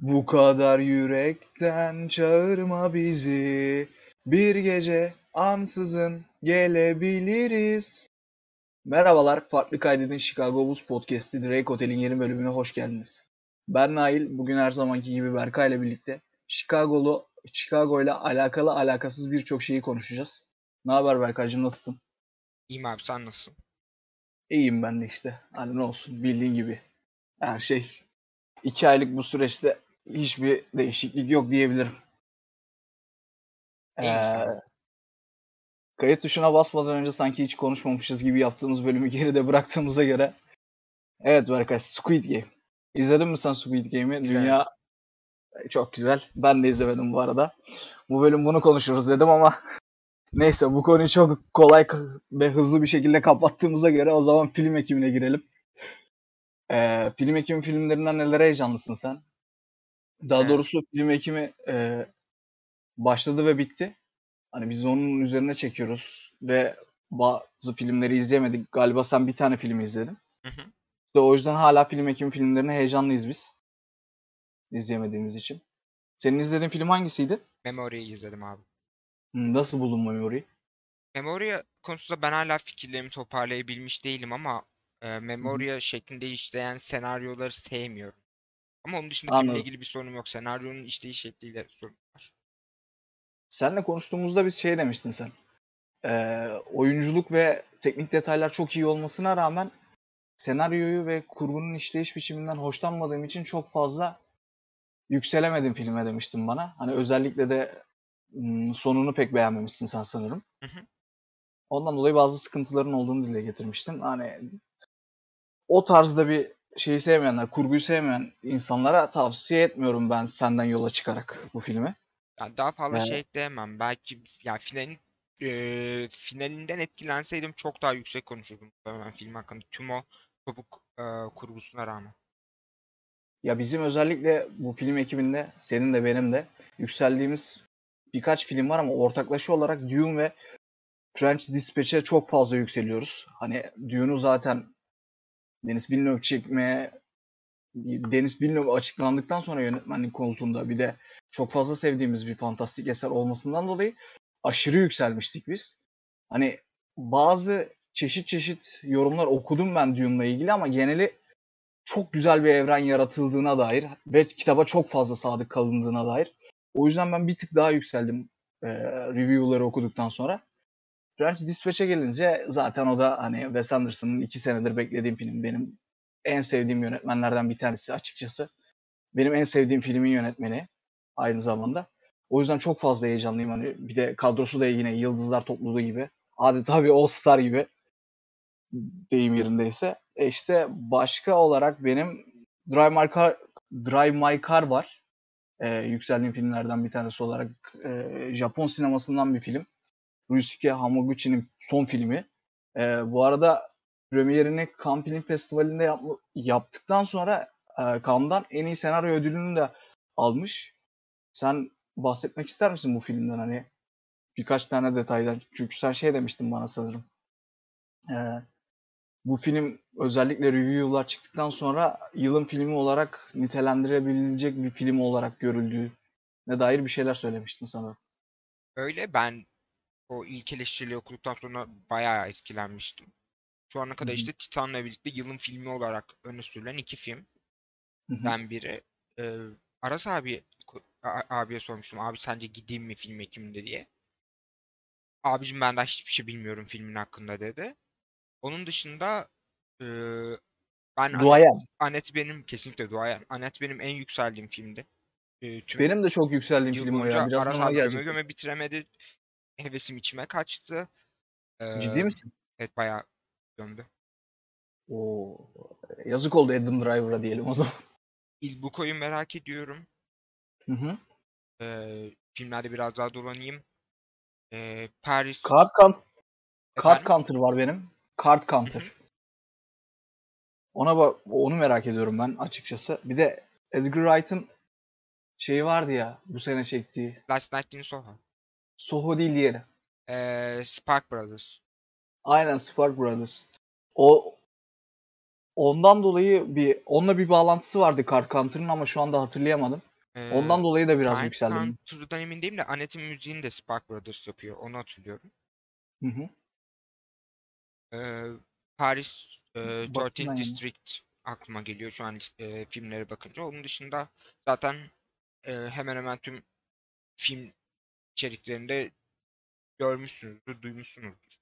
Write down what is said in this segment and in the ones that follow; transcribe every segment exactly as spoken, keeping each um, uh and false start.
Bu kadar yürekten çağırma bizi. Bir gece ansızın gelebiliriz. Merhabalar, Farklı Kaydedin Chicago Bulls Podcast'i Drake Hotel'in yeni bölümüne hoş geldiniz. Ben Nail, bugün her zamanki gibi Berkay ile birlikte Chicago'lu, Chicago ile alakalı alakasız birçok şeyi konuşacağız. Ne haber Berkaycığım, nasılsın? İyiyim abi, sen nasılsın? İyiyim ben de işte. Hani ne olsun, bildiğin gibi her şey. İki aylık bu süreçte hiçbir değişiklik yok diyebilirim. Ee, kayıt tuşuna basmadan önce sanki hiç konuşmamışız gibi yaptığımız bölümü geride bıraktığımıza göre. Evet Berkay, Squid Game. İzledin mi sen Squid Game'i? Güzel. Dünya çok güzel. Ben de izlemedim bu arada. Bu bölüm bunu konuşuruz dedim ama neyse, bu konuyu çok kolay ve hızlı bir şekilde kapattığımıza göre o zaman film ekimine girelim. Ee, film ekimi filmlerinden nelere heyecanlısın sen? Daha evet. doğrusu film ekimi e, başladı ve bitti. Hani biz onun üzerine çekiyoruz ve bazı filmleri izleyemedik. Galiba sen bir tane film izledin. Hı hı. İşte o yüzden hala film ekimi filmlerine heyecanlıyız biz. İzleyemediğimiz için. Senin izlediğin film hangisiydi? Memoria'yı izledim abi. Nasıl buldun Memoria'yı? Memoria konusunda ben hala fikirlerimi toparlayabilmiş değilim ama E, Memoria hmm. şeklinde işleyen senaryoları sevmiyorum. Ama onun dışında filmle ilgili bir sorunum yok. Senaryonun işleyiş şekliyle sorun var. Seninle konuştuğumuzda bir şey demiştin sen. E, oyunculuk ve teknik detaylar çok iyi olmasına rağmen senaryoyu ve kurgunun işleyiş biçiminden hoşlanmadığım için çok fazla yükselemedim filme demiştin bana. Hani özellikle de sonunu pek beğenmemişsin sen sanırım. Hı hı. Ondan dolayı bazı sıkıntıların olduğunu dile getirmiştin. Hani o tarzda bir şeyi sevmeyenler, kurguyu sevmeyen insanlara tavsiye etmiyorum ben senden yola çıkarak bu filmi. Yani daha fazla yani şey ekleyemem. Belki yani finalin, e, finalinden etkilenseydim çok daha yüksek konuşurdum ben film hakkında. Tüm o topuk e, kurgusuna rağmen. Ya bizim özellikle bu film ekibinde, senin de benim de yükseldiğimiz birkaç film var ama ortaklaşa olarak Dune ve French Dispatch'e çok fazla yükseliyoruz. Hani Dune'u zaten Denis Villeneuve çekmeye, Denis Villeneuve açıklandıktan sonra yönetmenlik koltuğunda, bir de çok fazla sevdiğimiz bir fantastik eser olmasından dolayı aşırı yükselmiştik biz. Hani bazı çeşit çeşit yorumlar okudum ben Dune'la ilgili ama geneli çok güzel bir evren yaratıldığına dair ve kitaba çok fazla sadık kalındığına dair. O yüzden ben bir tık daha yükseldim e, review'ları okuduktan sonra. French Dispatch'e gelince zaten o da hani Wes Anderson'ın iki senedir beklediğim film. Benim en sevdiğim yönetmenlerden bir tanesi açıkçası. Benim en sevdiğim filmin yönetmeni aynı zamanda. O yüzden çok fazla heyecanlıyım. Hani bir de kadrosu da yine yıldızlar topluluğu gibi. Adeta bir all-star gibi deyim yerindeyse. E işte başka olarak benim Drive My Car, Drive My Car var. E, yükseldiğim filmlerden bir tanesi olarak e, Japon sinemasından bir film. Ryusuke Hamaguchi'nin son filmi. Ee, bu arada premierini Cannes Film Festivali'nde yap- yaptıktan sonra e, Cannes'dan en iyi senaryo ödülünü de almış. Sen bahsetmek ister misin bu filmden, hani birkaç tane detaydan? Çünkü sen şey demiştin bana sanırım. Ee, bu film özellikle review'lar çıktıktan sonra yılın filmi olarak nitelendirebilecek bir film olarak görüldüğüne dair bir şeyler söylemiştin sanırım. Öyle, ben o ilk eleştiriyle okuduktan sonra bayağı etkilenmiştim. Şu ana kadar işte Titan'la birlikte yılın filmi olarak öne sürülen iki film. Ben biri. E, Aras abi, a- abiye sormuştum. Abi sence gideyim mi film ekiminde diye. Abicim ben daha hiçbir şey bilmiyorum filmin hakkında dedi. Onun dışında e, ben Duayen. Annette benim kesinlikle Duayen. Annette benim en yükseldiğim filmdi. E, benim de çok yükseldiğim film o ya. Biraz Aras abi göme göme bitiremedi. Hevesim içime kaçtı. Ee, Ciddi misin? Evet, bayağı döndü. Oo, yazık oldu Adam Driver'a diyelim o zaman. İlbuko'yu merak ediyorum. Hı hı. Ee, filmlerde biraz daha dolanayım. Ee, Paris. Card Counter. Card Counter var benim. Card Counter. Hı hı. Ona bak, onu merak ediyorum ben açıkçası. Bir de Edgar Wright'ın şeyi vardı ya, bu sene çektiği. Last Night in Soho. Soho değil diğeri. Ee, Spark Brothers. Aynen, Spark Brothers. O ondan dolayı bir onunla bir bağlantısı vardı Card Counter'ın ama şu anda hatırlayamadım. Ee, Ondan dolayı da biraz yükseldim. Turdan emin değilim de Annette'in müziğini de Spark Brothers yapıyor. Onu hatırlıyorum. Hı hı. Ee, Paris e, on üçüncü District aklıma geliyor şu an e, filmlere bakınca. Onun dışında zaten e, hemen hemen tüm film içeriklerinde görmüşsünüzdür, duymuşsunuzdur.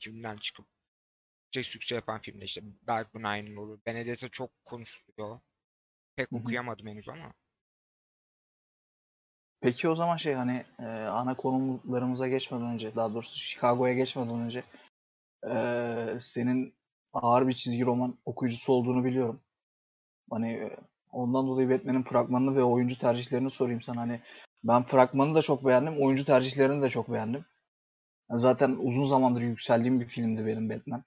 Filmden çıkıp yüksek yüksek yapan filmler işte Dark Victory olur. Benedetta çok konuşuluyor. Pek Hı-hı. okuyamadım henüz ama. Peki o zaman şey hani e, ana konularımıza geçmeden önce, daha doğrusu Chicago'ya geçmeden önce e, senin ağır bir çizgi roman okuyucusu olduğunu biliyorum. Hani ondan dolayı Batman'in fragmanını ve oyuncu tercihlerini sorayım sana. Hani ben fragmanı da çok beğendim, oyuncu tercihlerini de çok beğendim. Zaten uzun zamandır yükseldiğim bir filmdi benim Batman.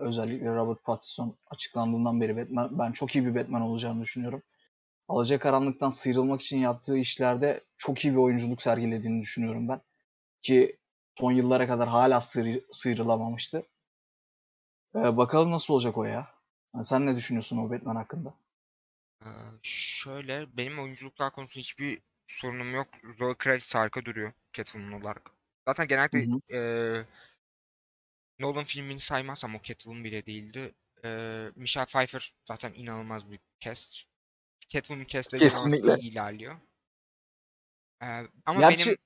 Özellikle Robert Pattinson açıklandığından beri Batman, ben çok iyi bir Batman olacağını düşünüyorum. Alacakaranlıktan sıyrılmak için yaptığı işlerde çok iyi bir oyunculuk sergilediğini düşünüyorum ben. Ki son yıllara kadar hala sıyrı, sıyrılamamıştı. Ee, bakalım nasıl olacak o ya? Yani sen ne düşünüyorsun o Batman hakkında? Ee, şöyle, benim oyunculuklar konusunda hiçbir sorunum yok. Zoe Kravitz harika duruyor Catwoman olarak. Zaten genellikle e, Nolan filmini saymazsam o Catwoman bile değildi. E, Michelle Pfeiffer zaten inanılmaz bir cast. Catwoman cast'le ilerliyor. E, ama gerçi,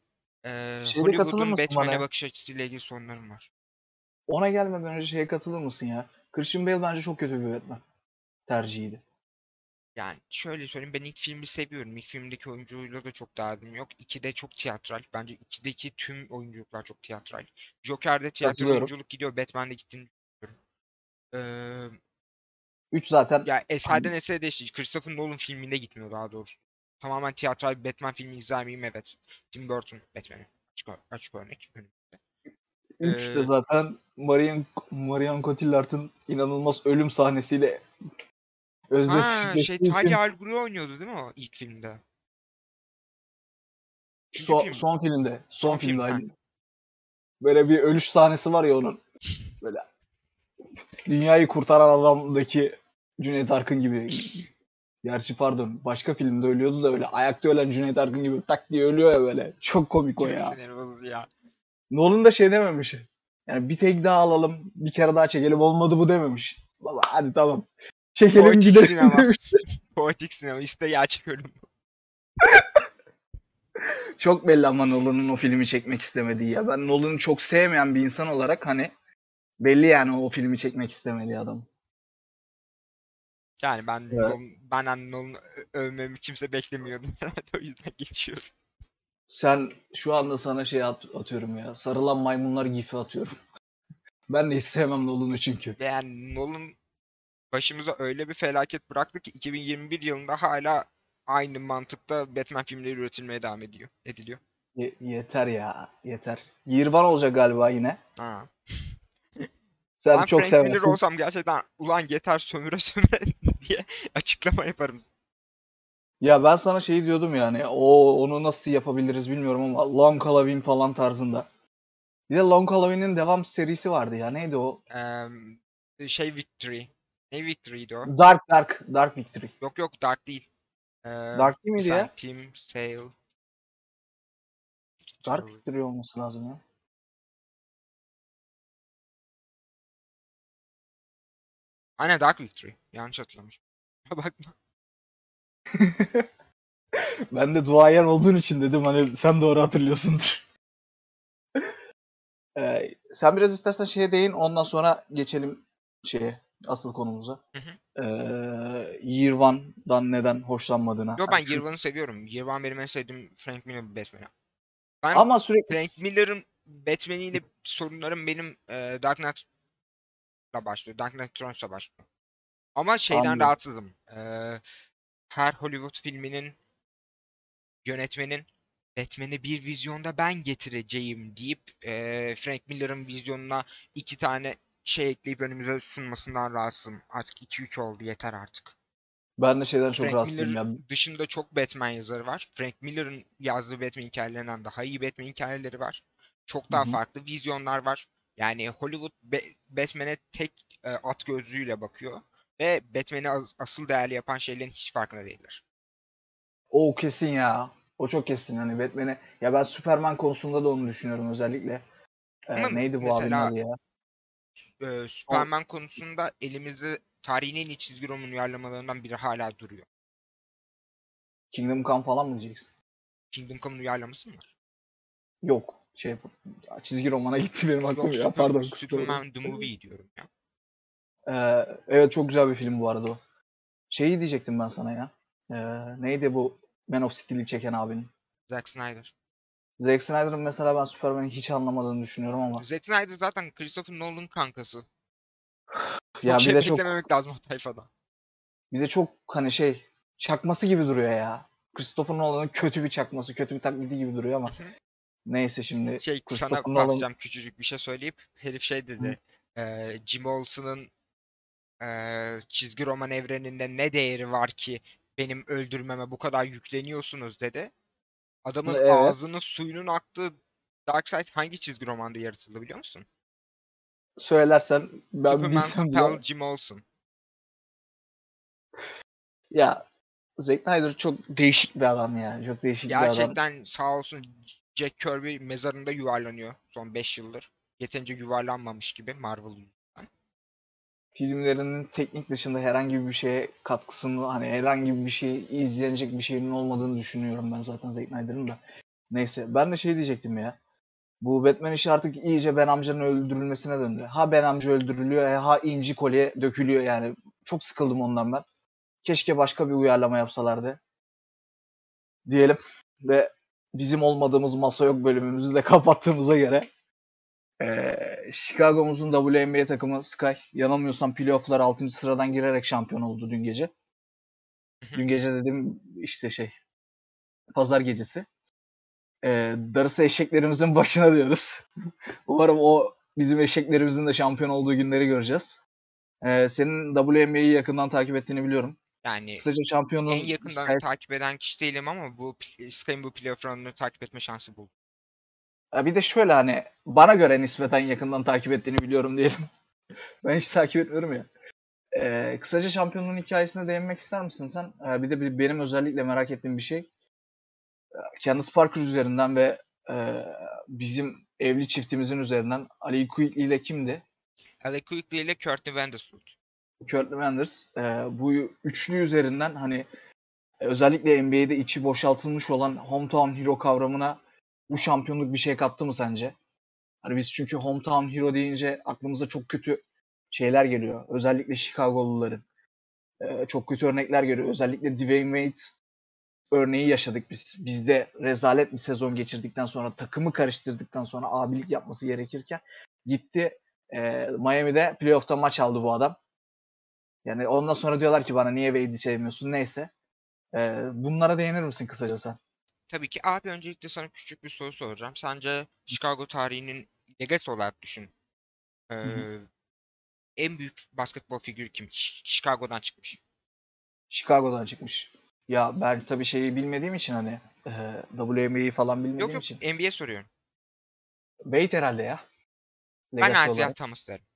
benim e, Hollywood'un Batman'e bakış açısıyla ilgili sorunlarım var. Ona gelmeden önce şeye katılır mısın ya? Christian Bale bence çok kötü bir Batman tercihiydi. Yani şöyle söyleyeyim, ben ilk filmi seviyorum. İlk filmdeki oyuncuyla da çok derdim yok. ikide çok tiyatral. Bence ikideki tüm oyunculuklar çok tiyatral. Joker'de tiyatral oyunculuk gidiyor. Batman'de gittiğini düşünüyorum. Ee, üç zaten. Ya eserden esere değişti. Christopher Nolan filminde gitmiyor daha doğrusu. Tamamen tiyatral bir Batman filmi izler miyim? Evet. Tim Burton Batman'i. Açık, açık örnek. üçte ee, zaten Marion, Marion Cotillard'ın inanılmaz ölüm sahnesiyle özdeşleştiği şey, için. Talia Al Ghul'u oynuyordu değil mi o ilk filmde? So, film. Son filmde. Son, son filmde. Film, böyle bir ölüş sahnesi var ya onun. Böyle dünyayı kurtaran adamdaki Cüneyt Arkın gibi. Gerçi pardon başka filmde ölüyordu da öyle ayakta ölen Cüneyt Arkın gibi tak diye ölüyor ya böyle. Çok komik o ya. ya. Nolan da şey dememiş. Yani bir tek daha alalım, bir kere daha çekelim, olmadı bu dememiş. Valla hadi tamam. Çekelim Poetik gidelim sinema. demiş. Poetik sinema. İsteği açık ölüm. Çok belli ama Nolan'ın o filmi çekmek istemediği ya. Ben Nolan'ı çok sevmeyen bir insan olarak hani belli yani o filmi çekmek istemediği adam. Yani ben evet. benden Nolan'ı övmemi kimse beklemiyordu. O yüzden geçiyorum. Sen şu anda sana şey at, atıyorum ya. Sarılan maymunlar gifi atıyorum. Ben de hiç sevmem Nolan'ı çünkü. Yani Nolan başımıza öyle bir felaket bıraktı ki iki bin yirmi bir yılında hala aynı mantıkta Batman filmleri üretilmeye devam ediyor, ediliyor. Y- yeter ya, yeter. Year One olacak galiba yine. Ha. Sen ben çok Frank seversin. Ben Frank Miller olsam gerçekten ulan yeter sömüre sömüre diye açıklama yaparım. Ya ben sana şey diyordum yani, o onu nasıl yapabiliriz bilmiyorum ama Long Halloween falan tarzında. Bir de Long Halloween'in devam serisi vardı ya, neydi o? Um, şey Victory. Ne Victory'di o? Dark, Dark. Dark Victory. Yok yok, Dark değil. Ee, Dark değil miydi ya? Team, Sale. Dark Victory olması lazım ya. Aynen Dark Victory. Yanlış hatırlamışım. Bakma. Ben de duayen olduğun için dedim hani sen doğru hatırlıyorsundur. ee, sen biraz istersen şeye değin, ondan sonra geçelim şeye. Asıl konumuza. Hı hı. Ee, Year One'dan neden hoşlanmadığına. Yok ben yani Year One'ı seviyorum. Year One benim en sevdiğim Frank Miller Batman'i. Ama sürekli Frank Miller'ın Batman'iyle sorunlarım benim e, Dark Knight'la başlıyor. Dark Knight Returns'la başlıyor. Ama şeyden Anladım. rahatsızım. Ee, her Hollywood filminin yönetmenin Batman'i bir vizyonda ben getireceğim deyip e, Frank Miller'ın vizyonuna iki tane şey ekleyip önümüze sunmasından rahatsızım. Artık iki üç oldu, yeter artık. Ben de şeyden çok Frank rahatsızım ya. Yani. Dışında çok Batman yazarı var. Frank Miller'ın yazdığı Batman hikayelerinden daha iyi Batman hikayeleri var. Çok daha Hı-hı. farklı vizyonlar var. Yani Hollywood be- Batman'e tek e, at gözlüğüyle bakıyor ve Batman'i as- asıl değerli yapan şeylerin hiç farkında değiller. O kesin ya. O çok kesin hani Batman'e. Ya ben Superman konusunda da onu düşünüyorum özellikle. Ee, neydi bu abinin adı ya? E, Superman o... konusunda elimizde tarihin en iyi çizgi roman uyarlamalarından biri hala duruyor. Kingdom Come falan mı diyeceksin? Kingdom Come'un uyarlaması mı var? Yok. Şey çizgi romana gitti benim aklım ya. Pardon. Superman The Movie diyorum ya. Ee, evet çok güzel bir film bu arada o. Şeyi diyecektim ben sana ya. Ee, neydi bu Man of Steel'i çeken abinin? Zack Snyder. Zack Snyder'ın mesela ben Superman'i hiç anlamadığını düşünüyorum ama. Zack Snyder zaten Christopher Nolan kankası. Ya bir de çok beklememek lazım o tayfada. Bir de çok hani şey çakması gibi duruyor ya. Christopher Nolan'ın kötü bir çakması, kötü bir taklidi gibi duruyor ama. Neyse şimdi şey, sana Nolan... basacağım küçücük bir şey söyleyip herif şey dedi. E, Jim Olsen'ın e, çizgi roman evreninde ne değeri var ki benim öldürmeme bu kadar yükleniyorsunuz dedi. Adamın evet. ağzının suyunun aktığı Darkseid hangi çizgi romanda yer aldı biliyor musun? Söylersen ben Superman Pal Jim Olsen. Ya Zack Snyder çok değişik bir adam ya. Çok değişik Gerçekten bir adam. Gerçekten sağ olsun Jack Kirby mezarında yuvarlanıyor son beş yıldır. Yeterince yuvarlanmamış gibi Marvel'ın. Filmlerinin teknik dışında herhangi bir şeye katkısını, hani herhangi bir şey izlenecek bir şeyinin olmadığını düşünüyorum ben zaten Zack Snyder'ın da. Neyse ben de şey diyecektim ya. Bu Batman işi artık iyice Ben amcanın öldürülmesine döndü. Ha Ben amca öldürülüyor, ha inci kolye dökülüyor yani. Çok sıkıldım ondan ben. Keşke başka bir uyarlama yapsalardı. Diyelim ve bizim olmadığımız masa yok bölümümüzü de kapattığımıza göre Ee, Chicago'muzun W N B A takımı Sky yanılmıyorsam playoff'lar altıncı sıradan girerek şampiyon oldu dün gece. Dün gece dedim işte şey pazar gecesi. Ee, darısı eşeklerimizin başına diyoruz. Umarım o bizim eşeklerimizin de şampiyon olduğu günleri göreceğiz. Ee, senin W N B A'yi yakından takip ettiğini biliyorum. Yani kısaca şampiyonluğun en yakından Sky... takip eden kişi değilim ama bu Sky'ın bu playoff roundunu takip etme şansı buldum. Bir de şöyle hani bana göre nispeten yakından takip ettiğini biliyorum diyelim. Ben hiç takip etmiyorum ya. Ee, kısaca şampiyonluğun hikayesine değinmek ister misin sen? Ee, bir de benim özellikle merak ettiğim bir şey. Candice Parker üzerinden ve e, bizim evli çiftimizin üzerinden Ali Quigley ile kimdi? Ali Quigley ile Courtney Vandersloot. Courtney Vandersloot. E, bu üçlü üzerinden hani özellikle N B A'de içi boşaltılmış olan hometown hero kavramına bu şampiyonluk bir şey kattı mı sence? Hani biz çünkü hometown hero deyince aklımıza çok kötü şeyler geliyor. Özellikle Chicago'luların. Ee, çok kötü örnekler geliyor. Özellikle Dwayne Wade örneği yaşadık biz. Biz de rezalet bir sezon geçirdikten sonra, takımı karıştırdıktan sonra abilik yapması gerekirken gitti e, Miami'de playoff'ta maç aldı bu adam. Yani ondan sonra diyorlar ki bana niye Wade'i sevmiyorsun? Neyse. E, bunlara değinir misin kısaca sen? Tabii ki. Abi öncelikle sana küçük bir soru soracağım. Sence Chicago tarihinin legası olarak düşün. Ee, en büyük basketbol figürü kim? Chicago'dan çıkmış. Chicago'dan çıkmış. Ya ben tabii şeyi bilmediğim için hani e, W N B A'yi falan bilmediğim yok, yok, için. Yok yok. N B A soruyorum. Wade herhalde ya. Legası ben Isaiah Thomas derim.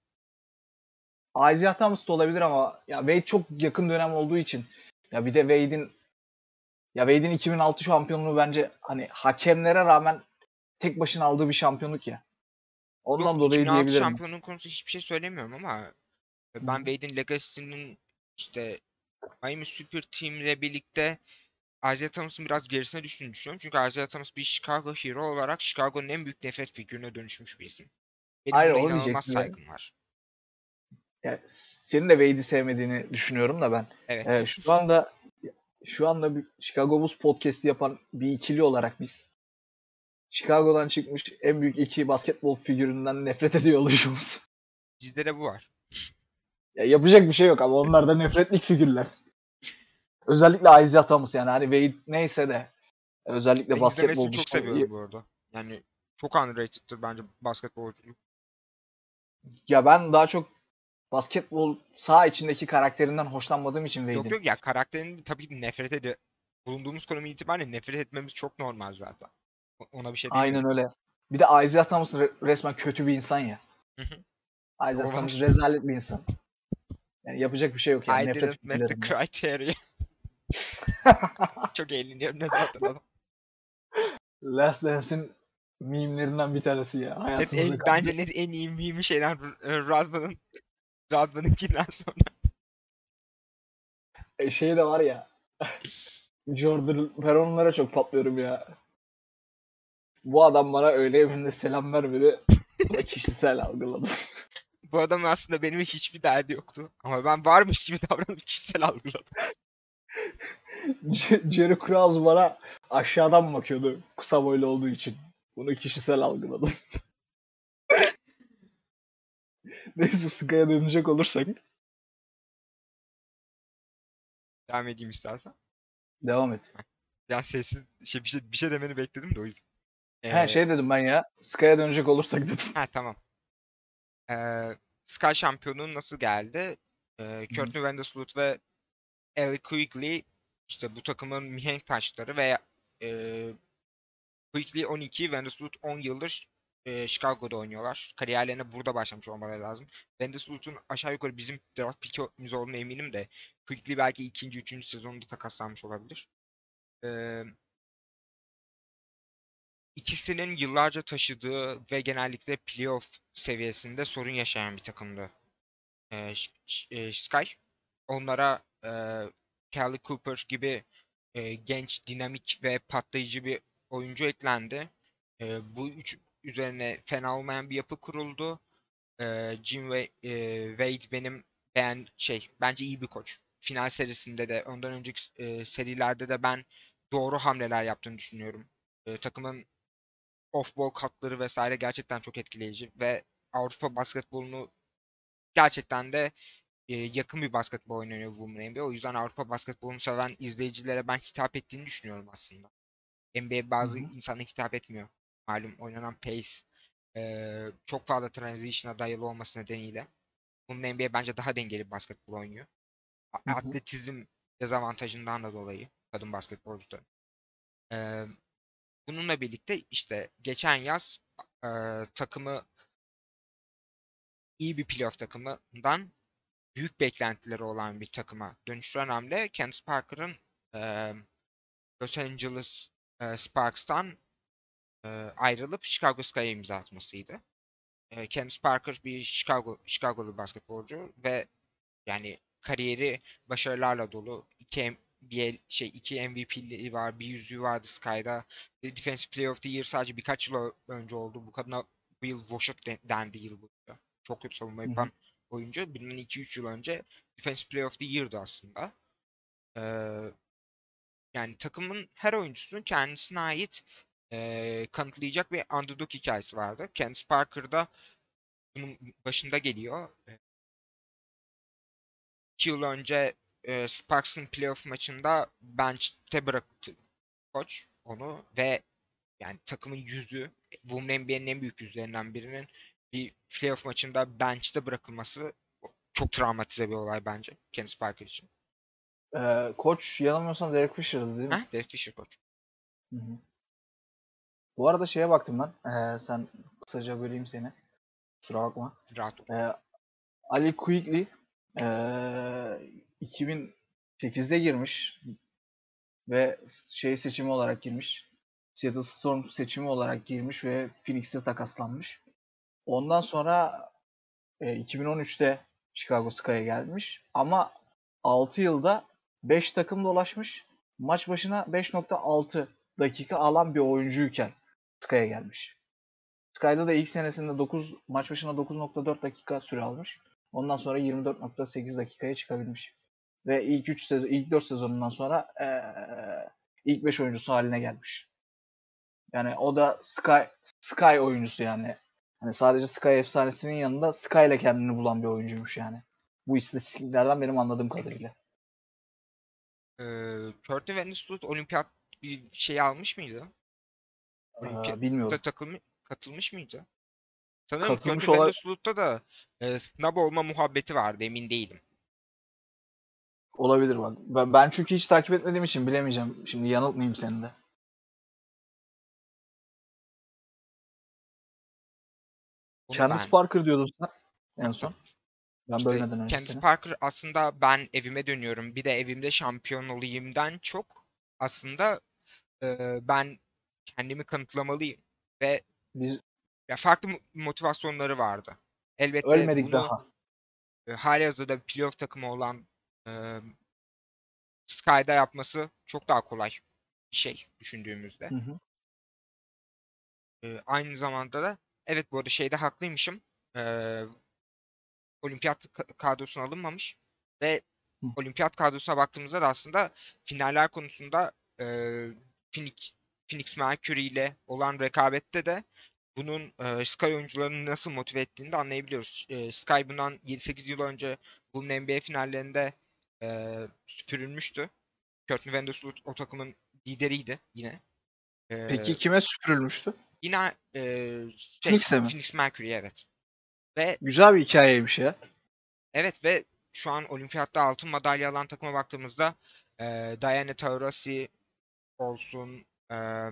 Isaiah Thomas da olabilir ama ya Wade çok yakın dönem olduğu için. Ya bir de Wade'in Ya Wade'in iki bin altı şampiyonluğu bence hani hakemlere rağmen tek başına aldığı bir şampiyonluk ya. Ondan Yok, dolayı diyebilirim. iki bin altı şampiyonluğun konusu hiçbir şey söylemiyorum ama ben Wade'in legacy'sinin işte Miami Super Team'le birlikte Isaiah Thomas'ın biraz gerisine düştüğünü düşünüyorum. Çünkü Isaiah Thomas bir Chicago hero olarak Chicago'nun en büyük nefret figürüne dönüşmüş bir isim. Benim Hayır, ona inanılmaz saygım var. Ya, senin de Wade'i sevmediğini düşünüyorum da ben. Evet. Ee, şu anda Şu anda bir Chicago Bulls podcast'i yapan bir ikili olarak biz Chicago'dan çıkmış en büyük iki basketbol figüründen nefret ediyor oluşumuz. Bizde de bu var. Ya yapacak bir şey yok ama onlar da nefretlik figürler. Özellikle Isaiah Thomas yani hani Wade neyse de özellikle ben basketbol çok şey... seviyorum bu arada. Yani çok underrated'tır bence basketbol. Ya ben daha çok basketbol saha içindeki karakterinden hoşlanmadığım için Wade'in. Yok yok ya karakterin tabii ki nefret ediyor. Bulunduğumuz konum itibariyle nefret etmemiz çok normal zaten. Ona bir şey diyeyim. Aynen öyle. Bir de Isaiah Thomas resmen kötü bir insan ya. Hı hı. Isaiah Thomas rezalet bir insan. Yani yapacak bir şey yok yani. I nefret didn't make the criteria. Çok eğleniyorum ne zaten adam. Last Dance'in mimlerinden bir tanesi ya. Hayatımızda kaldı. Bence net en iyi mimi şeyler Razman'ın Razman'ınkinden sonra. E şey de var ya. Jordan, ben onlara çok patlıyorum ya. Bu adam bana öğle yemeğinde selam vermedi. Bana kişisel algıladı. Bu adamın aslında benim hiçbir derdi yoktu. Ama ben varmış gibi davranıp kişisel algıladım. Jerry Krause bana aşağıdan bakıyordu. Kısa boylu olduğu için. Bunu kişisel algıladım. Neyse Sky'a dönecek olursak. Devam edeyim istersen. Devam et. Ya sessiz şey, bir, şey, bir şey demeni bekledim de o yüzden. Ee, He şey dedim ben ya. Sky'a dönecek olursak dedim. Ha tamam. Ee, Sky şampiyonluğu nasıl geldi? Ee, Courtney Vandersloot ve Ali Quigley işte bu takımın mihenk taşları ve e, Quigley on iki, Vandersloot on yıldır e, Chicago'da oynuyorlar. Kariyerlerine burada başlamış olmaları lazım. Vandersloot'un aşağı yukarı bizim draft pick'imiz olduğuna eminim de Quigley belki ikinci, üçüncü sezonunda takaslanmış olabilir. Ee, İkisinin yıllarca taşıdığı ve genellikle playoff seviyesinde sorun yaşayan bir takımdı ee, Sky. Onlara e, Kelly Cooper gibi e, genç, dinamik ve patlayıcı bir oyuncu eklendi. E, bu üç üzerine fena olmayan bir yapı kuruldu. E, Jim ve e, Wade benim beğen şey bence iyi bir koç. Final serisinde de ondan önceki e, serilerde de ben doğru hamleler yaptığını düşünüyorum. E, takımın off-ball katları vesaire gerçekten çok etkileyici ve Avrupa basketbolunu gerçekten de e, yakın bir basketbol oynanıyor bu N B A. O yüzden Avrupa basketbolunu seven izleyicilere ben hitap ettiğini düşünüyorum aslında. N B A bazı Hı-hı. insana hitap etmiyor. Malum oynanan pace e, çok fazla transition'a dayalı olması nedeniyle. Bunun N B A bence daha dengeli bir basketbol oynuyor. Hı-hı. Atletizm dezavantajından da dolayı kadın basketbolcuların. E, Bununla birlikte işte geçen yaz e, takımı iyi bir playoff takımından büyük beklentileri olan bir takıma dönüştüren hamle Candice Parker'ın e, Los Angeles e, Sparks'tan e, ayrılıp Chicago Sky'a imza atmasıydı. E, Candice Parker bir Chicago Chicago'lu basketbolcu ve yani kariyeri başarılarla dolu. İki bir şey iki M V P'li var, bir yüzüğü vardı Sky'da. Defensive Player of the Year sadece birkaç yıl önce oldu. Bu kadına bu yıl Voshuk dendi yıl boyunca. Çok kötü savunma yapan oyuncu. Bilmem iki üç yıl önce Defensive Player of the Year'dı aslında. Ee, yani takımın her oyuncusunun kendisine ait e, kanıtlayacak bir underdog hikayesi vardı. Candice Parker da bunun başında geliyor. iki yıl önce E, Sparks'ın playoff maçında bench'te bıraktı koç onu ve yani takımın yüzü, bu N B A'nin en büyük yüzlerinden birinin bir playoff maçında bench'te bırakılması çok travmatize bir olay bence Candice Parker için. Ee, koç yanılmıyorsam Derek Fisher'dı değil mi? Heh, Derek Fisher koç. Hı hı. Bu arada şeye baktım ben. Ee, sen kısaca böleyim seni. Kusura bakma. Rahat ol. Ee, Ali Quigley eee iki bin sekizde girmiş ve şey seçimi olarak girmiş. Seattle Storm seçimi olarak girmiş ve Phoenix'e takaslanmış. Ondan sonra iki bin on üçte Chicago Sky'a gelmiş ama altı yılda beş takım dolaşmış. Maç başına beş nokta altı dakika alan bir oyuncuyken Sky'a gelmiş. Sky'da da ilk senesinde dokuz maç başına dokuz nokta dört dakika süre almış. Ondan sonra yirmi dört nokta sekiz dakikaya çıkabilmiş. Ve ilk üç sezon, ilk dört sezonundan sonra ee, ilk beş oyuncusu haline gelmiş. Yani o da Sky Sky oyuncusu yani. Hani sadece Sky efsanesinin yanında Sky ile kendini bulan bir oyuncuymuş yani. Bu istatistiklerden benim anladığım kadarıyla. Eee Courtney Vandersloot olimpiyat bir şey almış mıydı? Ee, bilmiyorum. Takılma, katılmış mıydı? Sanırım Courtney Vandersloot'ta da e, snub olma muhabbeti vardı, emin değilim. Olabilir bak. Ben, ben çünkü hiç takip etmediğim için bilemeyeceğim. Şimdi yanıltmayayım seni de. Candice Parker diyordun sen en son. Ben işte bölmeden önce Candice Parker aslında ben evime dönüyorum, bir de evimde şampiyon olayımdan çok aslında e, ben kendimi kanıtlamalıyım ve biz ya farklı motivasyonları vardı. Elbette ölmedik bunu, daha. E, halihazırda playoff takımı olan e, Sky'da yapması çok daha kolay bir şey düşündüğümüzde. Hı hı. E, aynı zamanda da evet bu arada şeyde haklıymışım. E, Olimpiyat kadrosuna alınmamış ve hı. Olimpiyat kadrosuna baktığımızda da aslında finaller konusunda e, Phoenix, Phoenix Mercury ile olan rekabette de bunun e, Sky oyuncularını nasıl motive ettiğini de anlayabiliyoruz. E, Sky bundan yedi sekiz yıl önce bu N B A finallerinde e, süpürülmüştü. Courtney Vandersloot o takımın lideriydi yine. E, Peki kime süpürülmüştü? Yine e, şey, Phoenix'e mi? Phoenix Mercury, evet. Ve güzel bir hikayeymiş ya. Evet ve şu an olimpiyatta altın madalya alan takıma baktığımızda e, Diana Taurasi olsun, e,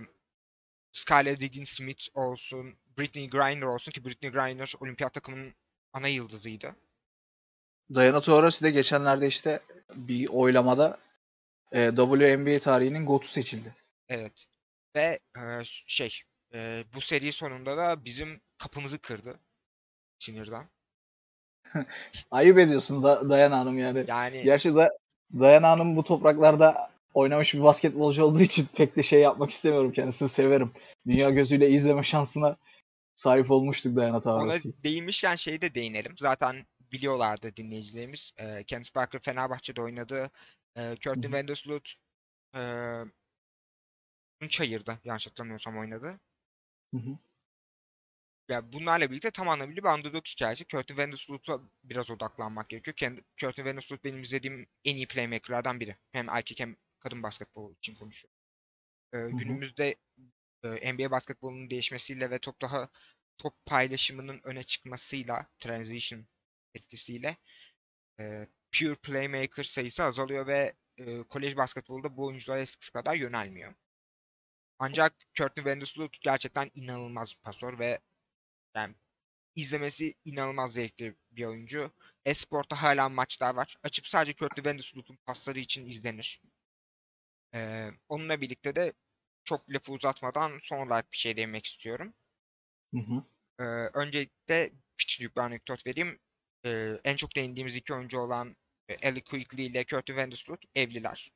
Scarlett Higgins-Smith olsun, Brittany Griner olsun ki Brittany Griner olimpiyat takımının ana yıldızıydı. Diana Taurasi de geçenlerde işte bir oylamada e, W N B A tarihinin GOAT'u seçildi. Evet ve e, şey e, bu seri sonunda da bizim kapımızı kırdı. Sinirden. Ayıp ediyorsun da, Diana Hanım yani. yani... Gerçi da, Diana Hanım bu topraklarda oynamış bir basketbolcu olduğu için pek de şey yapmak istemiyorum. Kendisini severim. Dünya gözüyle izleme şansına sahip olmuştuk Diana Taurasi. Ona değinmişken şeyi de değinelim. Zaten biliyorlardı dinleyicilerimiz. E, Candice Parker Fenerbahçe'de oynadı. E, Courtney Vandersloot e, Çayır'da yanlış hatırlamıyorsam oynadı. Hı hı. Ya bunlarla birlikte tam anlamıyla bir underdog hikayesi. Courtney Vandersloot'a biraz odaklanmak gerekiyor. Kendi, Courtney Vandersloot benim izlediğim en iyi playmaker'lardan biri. Hem erkek hem kadın basketbol için konuşuyor. Ee, günümüzde e, N B A basketbolunun değişmesiyle ve top daha top paylaşımının öne çıkmasıyla, transition etkisiyle e, pure playmaker sayısı azalıyor ve e, kolej basketbolda bu oyunculara eskisi kadar yönelmiyor. Ancak Courtney Vandersloot gerçekten inanılmaz bir pasör ve yani izlemesi inanılmaz zevkli bir oyuncu. Esport'ta hala maçlar var. Açıp sadece Courtney Vandersloot'un pasları için izlenir. Ee, onunla birlikte de çok lafı uzatmadan son olarak bir şey demek istiyorum. Hı hı. Ee, öncelikle küçücük bir anekdot vereyim. Ee, en çok değindiğimiz iki oyuncu olan Ali Quigley ile Courtney Vandersloot evliler.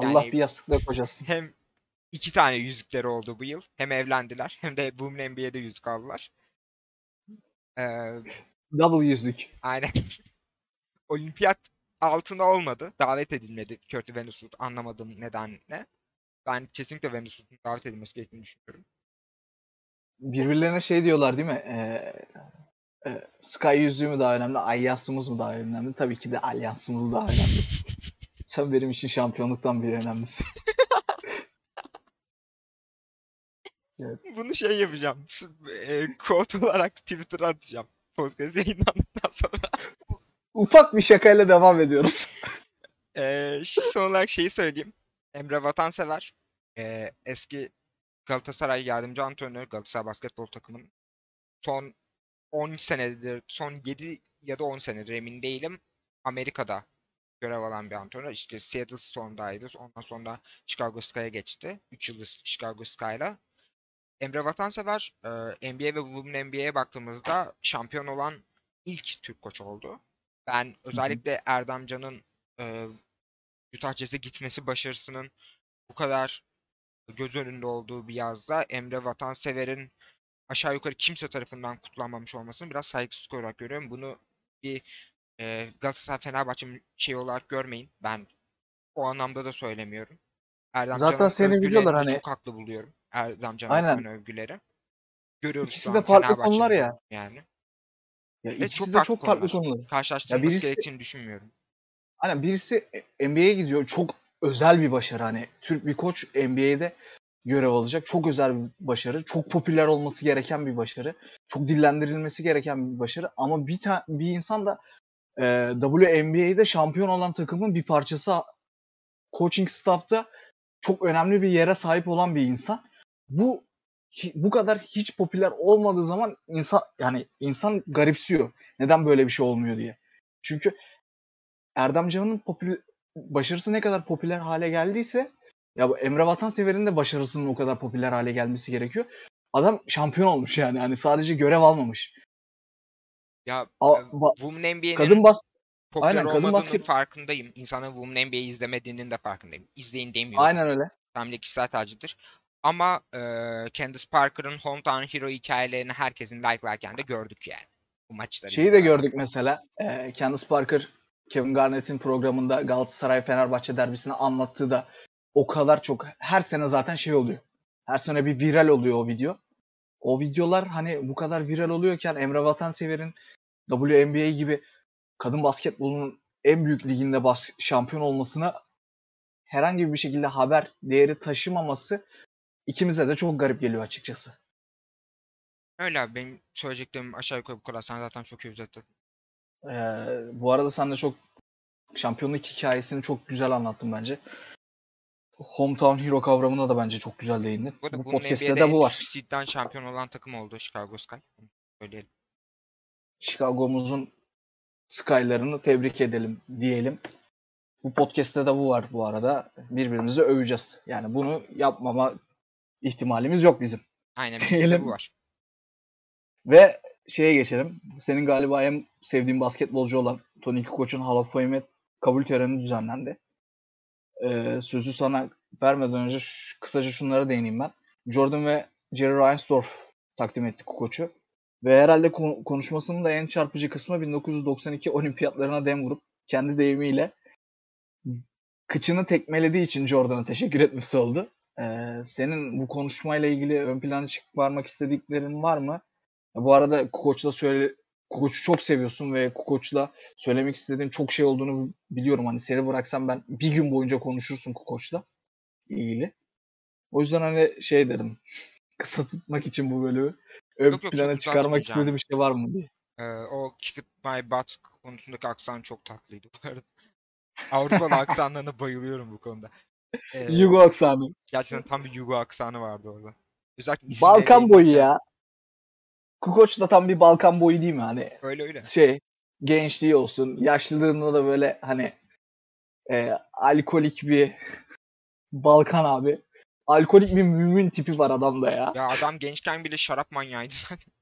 Yani, Allah bir yastıkla kocasın. Hem İki tane yüzükleri oldu bu yıl. Hem evlendiler hem de bu N B A'de yüzük aldılar. Ee, Double yüzük. Aynen. Olimpiyat altına olmadı. Davet edilmedi Courtney Vandersloot. Anlamadım nedenle. Ben kesinlikle Vandersloot'un davet edilmesi gerektiğini düşünüyorum. Birbirlerine şey diyorlar değil mi? Ee, e, Sky yüzüğü mü daha önemli? Alyansımız mı daha önemli? Tabii ki de alyansımız daha önemli. Sen benim için şampiyonluktan bile önemlisin. Evet. Bunu şey yapacağım. E, quote olarak Twitter'a atacağım. Podcast yayınlandıktan sonra. Ufak bir şakayla devam ediyoruz. E, son olarak şeyi söyleyeyim. Emre Vatansever. E, eski Galatasaray yardımcı antrenörü. Galatasaray basketbol takımının son on senedir, son yedi ya da on senedir emin değilim. Amerika'da görev alan bir antrenör. İşte Seattle Storm'daydı. Ondan sonra Chicago Sky'a geçti. üç yıl Chicago Sky'la. Emre Vatansever, N B A ve Women N B A'ye baktığımızda şampiyon olan ilk Türk koç oldu. Ben özellikle Erdem Can'ın Utah Jazz'e gitmesi başarısının bu kadar göz önünde olduğu bir yazda Emre Vatansever'in aşağı yukarı kimse tarafından kutlanmamış olmasını biraz saygısızlık olarak görüyorum. Bunu bir Galatasaray Fenerbahçe şey olarak görmeyin. Ben o anlamda da söylemiyorum. Erdem Zaten Can'ın seni biliyorlar hani. Çok haklı buluyorum. Erdem Can'ın övgüleri. Görüyoruz. İkisi de farklı konular ya. Yani. Ya ikisi çok de farklı çok farklı konular. Karşılaştırmak birisi, gerektiğini düşünmüyorum. Aynen birisi N B A'ye gidiyor. Çok özel bir başarı. Hani Türk bir koç N B A'de görev alacak. Çok özel bir başarı. Çok popüler olması gereken bir başarı. Çok dillendirilmesi gereken bir başarı. Ama bir, ta- bir insan da e, W N B A'de şampiyon olan takımın bir parçası. Coaching staff'ta çok önemli bir yere sahip olan bir insan. Bu bu kadar hiç popüler olmadığı zaman insan yani insan garipsiyor. Neden böyle bir şey olmuyor diye. Çünkü Erdem Can'ın popüler, başarısı ne kadar popüler hale geldiyse ya bu Emre Vatansever'in de başarısının o kadar popüler hale gelmesi gerekiyor. Adam şampiyon olmuş yani. Hani sadece görev almamış. Ya A, ba- Women N B A'nin kadın bas- popüler aynen, olmadığının kadın basket- farkındayım. İnsanların Women N B A'yi izlemediğinin de farkındayım. İzleyin demiyorum. Aynen öyle. Tamamıyla kişisel tacıdır. Ama e, Candice Parker'ın Hometown Hero hikayelerini herkesin like'larken de gördük yani. Bu maçları. Şeyi izledim. De gördük mesela. E, Candice Parker, Kevin Garnett'in programında Galatasaray-Fenerbahçe derbisini anlattığı da o kadar çok. Her sene zaten şey oluyor. Her sene bir viral oluyor o video. O videolar hani bu kadar viral oluyorken Emre Vatansever'in W N B A gibi kadın basketbolunun en büyük liginde bas- şampiyon olmasına herhangi bir şekilde haber değeri taşımaması ikimize de çok garip geliyor açıkçası. Öyle abi. Benim söyleyeceklerim aşağı yukarı bu kadar. Sen zaten çok iyi özetledin. Ee, bu arada sen de çok şampiyonluk hikayesini çok güzel anlattın bence. Hometown Hero kavramına da bence çok güzel değindin. Bu, bu podcast'te de bu var. Seed'den şampiyon olan takım oldu Chicago Sky. Söyleyelim. Chicago'muzun Sky'larını tebrik edelim diyelim. Bu podcast'te de bu var bu arada. Birbirimizi öveceğiz. Yani bunu yapmama ihtimalimiz yok bizim. Aynen bizim bu var. Ve şeye geçelim. Senin galiba en sevdiğin basketbolcu olan Tony Kukoc'un Hall of Fame'e kabul töreni düzenlendi. Ee, sözü sana vermeden önce şu, kısaca şunlara değineyim ben. Jordan ve Jerry Reinsdorf takdim etti Kukoc'u. Ve herhalde kon- konuşmasının da en çarpıcı kısmı bin dokuz yüz doksan iki olimpiyatlarına dem vurup kendi deyimiyle kıçını tekmelediği için Jordan'a teşekkür etmesi oldu. Ee, senin bu konuşmayla ilgili ön plana çıkarmak istediklerin var mı? Bu arada Kukoc'la söyle, Kukoc'u çok seviyorsun ve Kukoc'la söylemek istediğin çok şey olduğunu biliyorum. Hani seni bıraksam ben bir gün boyunca konuşursun Kukoc'la ilgili. O yüzden hani şey dedim, kısa tutmak için bu bölümü ön yok, plana yok, çıkarmak istediğim bir şey var mı diye. Ee, o Kick It My Butt konusundaki aksan çok tatlıydı. Avrupalı aksanlarına bayılıyorum bu konuda. Ee, Yugo aksanı. Gerçekten tam bir Yugo aksanı vardı orada. Özellikle Balkan boyu ya. Kukoç da tam bir Balkan boyu değil mi hani? Öyle öyle. Şey, gençliği olsun, yaşlılığında da böyle hani e, alkolik bir Balkan abi. Alkolik bir mümin tipi var adamda ya. Ya adam gençken bile şarap manyağıydı zaten.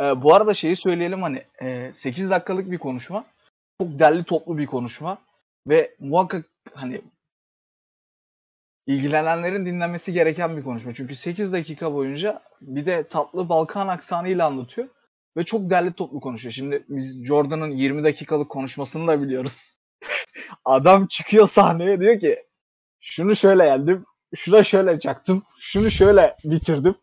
e, bu arada şeyi söyleyelim hani e, sekiz dakikalık bir konuşma. Çok derli toplu bir konuşma. Ve muhakkak hani ilgilenenlerin dinlenmesi gereken bir konuşma. Çünkü sekiz dakika boyunca bir de tatlı Balkan aksanıyla anlatıyor. Ve çok derli toplu konuşuyor. Şimdi biz Jordan'ın yirmi dakikalık konuşmasını da biliyoruz. Adam çıkıyor sahneye diyor ki şunu şöyle yendim, şuna şöyle çaktım, şunu şöyle bitirdim.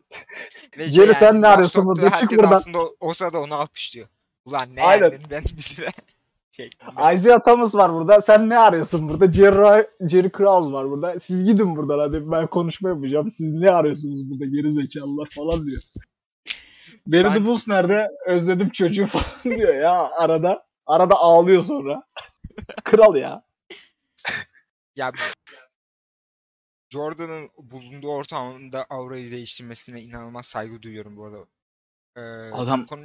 Geri yani, sen ne arıyorsun burada? Çık buradan. Aslında olsa da onu alkışlıyor. Ulan ne yendin ben bize? Isaiah Thomas var burada. Sen ne arıyorsun burada? Jerry, Jerry Krause var burada. Siz gidin buradan hadi ben konuşma yapacağım. Siz ne arıyorsunuz burada geri zekalılar falan diyor. Beni de Bulls nerede? Özledim çocuğu falan diyor ya arada. Arada ağlıyor sonra. Kral ya. Ya Jordan'ın bulunduğu ortamda aurayı değiştirmesine inanılmaz saygı duyuyorum bu arada. Ee, Adam konu...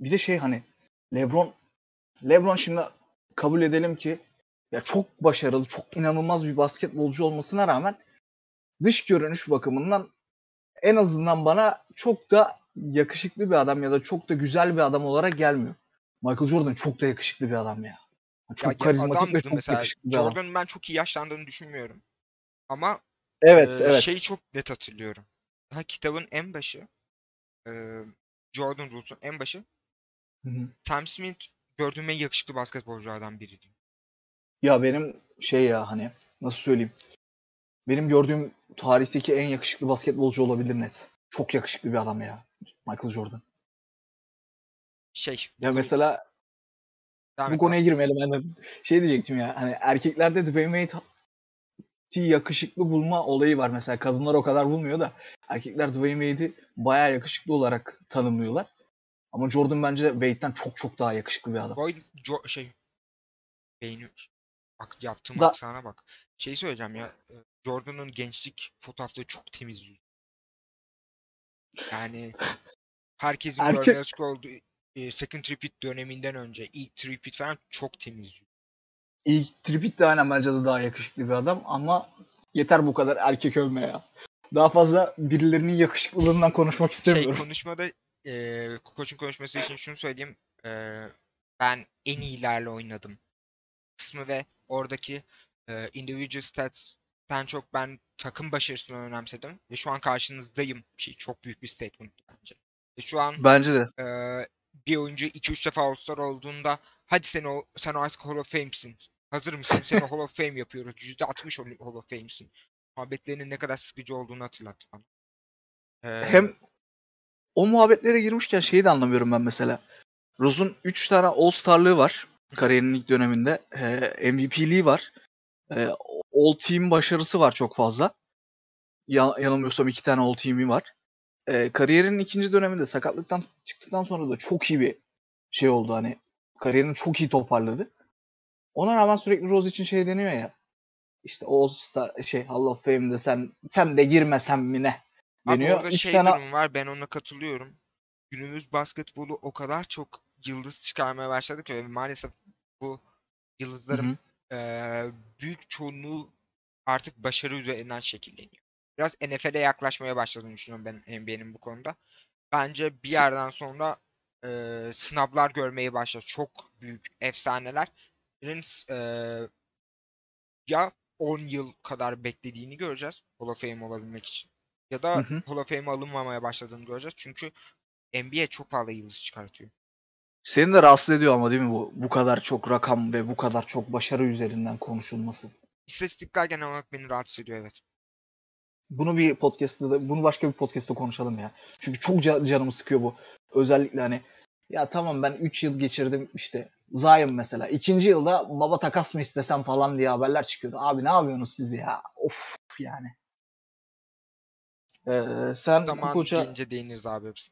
bir de şey hani LeBron LeBron şimdi kabul edelim ki ya çok başarılı, çok inanılmaz bir basketbolcu olmasına rağmen dış görünüş bakımından en azından bana çok da yakışıklı bir adam ya da çok da güzel bir adam olarak gelmiyor. Michael Jordan çok da yakışıklı bir adam ya. Çok ya karizmatik ve çok mesela, yakışıklı bir adam. Jordan'ın ben çok iyi yaşlandığını düşünmüyorum. Ama evet, e, evet. Şeyi çok net hatırlıyorum. Daha kitabın en başı, e, Jordan Rules'un en başı, hı-hı. Sam Smith gördüğüm en yakışıklı basketbolculardan biriydi. Ya benim şey ya hani nasıl söyleyeyim. Benim gördüğüm tarihteki en yakışıklı basketbolcu olabilir net. Çok yakışıklı bir adam ya. Michael Jordan. Şey. Ya bu mesela bu konuya girmeyelim. Yani şey diyecektim ya hani erkeklerde Dwayne Wade'i yakışıklı bulma olayı var mesela. Kadınlar o kadar bulmuyor da erkekler Dwayne Wade'i bayağı yakışıklı olarak tanımlıyorlar. Ama Jordan bence Wade'den çok çok daha yakışıklı bir adam. Boy, jo- şey, beğeniyorum. Bak yaptığım da, aksana bak. Şeyi söyleyeceğim ya, Jordan'ın gençlik fotoğrafları çok temiz. Yani herkesin Erkek... görmeye açık olduğu e, second repeat döneminden önce ilk repeat falan çok temiz. İlk tripit de aynen bence de daha yakışıklı bir adam ama yeter bu kadar erkek övme ya. Daha fazla birilerinin yakışıklılığından konuşmak istemiyorum. Şey, konuşmada e, Kukoc'un konuşması için şunu söyleyeyim. E, ben en iyilerle oynadım kısmı ve oradaki e, individual stats'ten çok ben takım başarısını önemsedim. Ve şu an karşınızdayım. Şey, çok büyük bir statement bence. Ve şu an bence de. E, bir oyuncu iki üç defa All-Star olduğunda hadi sen o, sen artık Hall of Fame'sin. Hazır mısın? Seni Hall of Fame yapıyoruz. yüzde altmış Hall of Fame'sin. Muhabbetlerinin ne kadar sıkıcı olduğunu hatırlattı bana. Ee... Hem o muhabbetlere girmişken şeyi de anlamıyorum ben mesela. Rose'un üç tane All-Star'lığı var. Kariyerinin ilk döneminde. Ee, M V P'liği var. Ee, All-Team başarısı var çok fazla. Yan, yanılmıyorsam iki tane All-Team'i var. Ee, kariyerinin ikinci döneminde sakatlıktan çıktıktan sonra da çok iyi bir şey oldu hani. Kariyerini çok iyi toparladı. Ona rağmen sürekli Rose için şey deniyor ya. İşte All Star şey Hall of Fame'de sen sen de girmesen mi ne deniyor. Ama orada şey tane... durum var. Ben ona katılıyorum. Günümüz basketbolu o kadar çok yıldız çıkarmaya başladı ki maalesef bu yıldızların e, büyük çoğunluğu artık başarı üzerinden şekilleniyor. Biraz N F L'e yaklaşmaya başladığını düşünüyorum ben N B A'nin bu konuda. Bence bir yerden sonra E, sınavlar görmeye başladı. Çok büyük efsanelerin e, ya on yıl kadar beklediğini göreceğiz Hall of Fame olabilmek için ya da hı hı. Hall of Fame'e alınmamaya başladığını göreceğiz. Çünkü N B A çok fazla yıldız çıkartıyor. Seni de rahatsız ediyor ama değil mi bu? Bu kadar çok rakam ve bu kadar çok başarı üzerinden konuşulması. İstatistikler genel olarak beni rahatsız ediyor, evet. Bunu bir podcast'ta da, bunu başka bir podcast'ta konuşalım ya. Çünkü çok canımı sıkıyor bu. Özellikle hani ya tamam ben üç yıl geçirdim işte Zion mesela. ikinci yılda baba takas mı istesem falan diye haberler çıkıyordu. Abi ne yapıyorsunuz siz ya? Of yani. Ee, sen tamam, koça... ince değiniriz abi hepsi.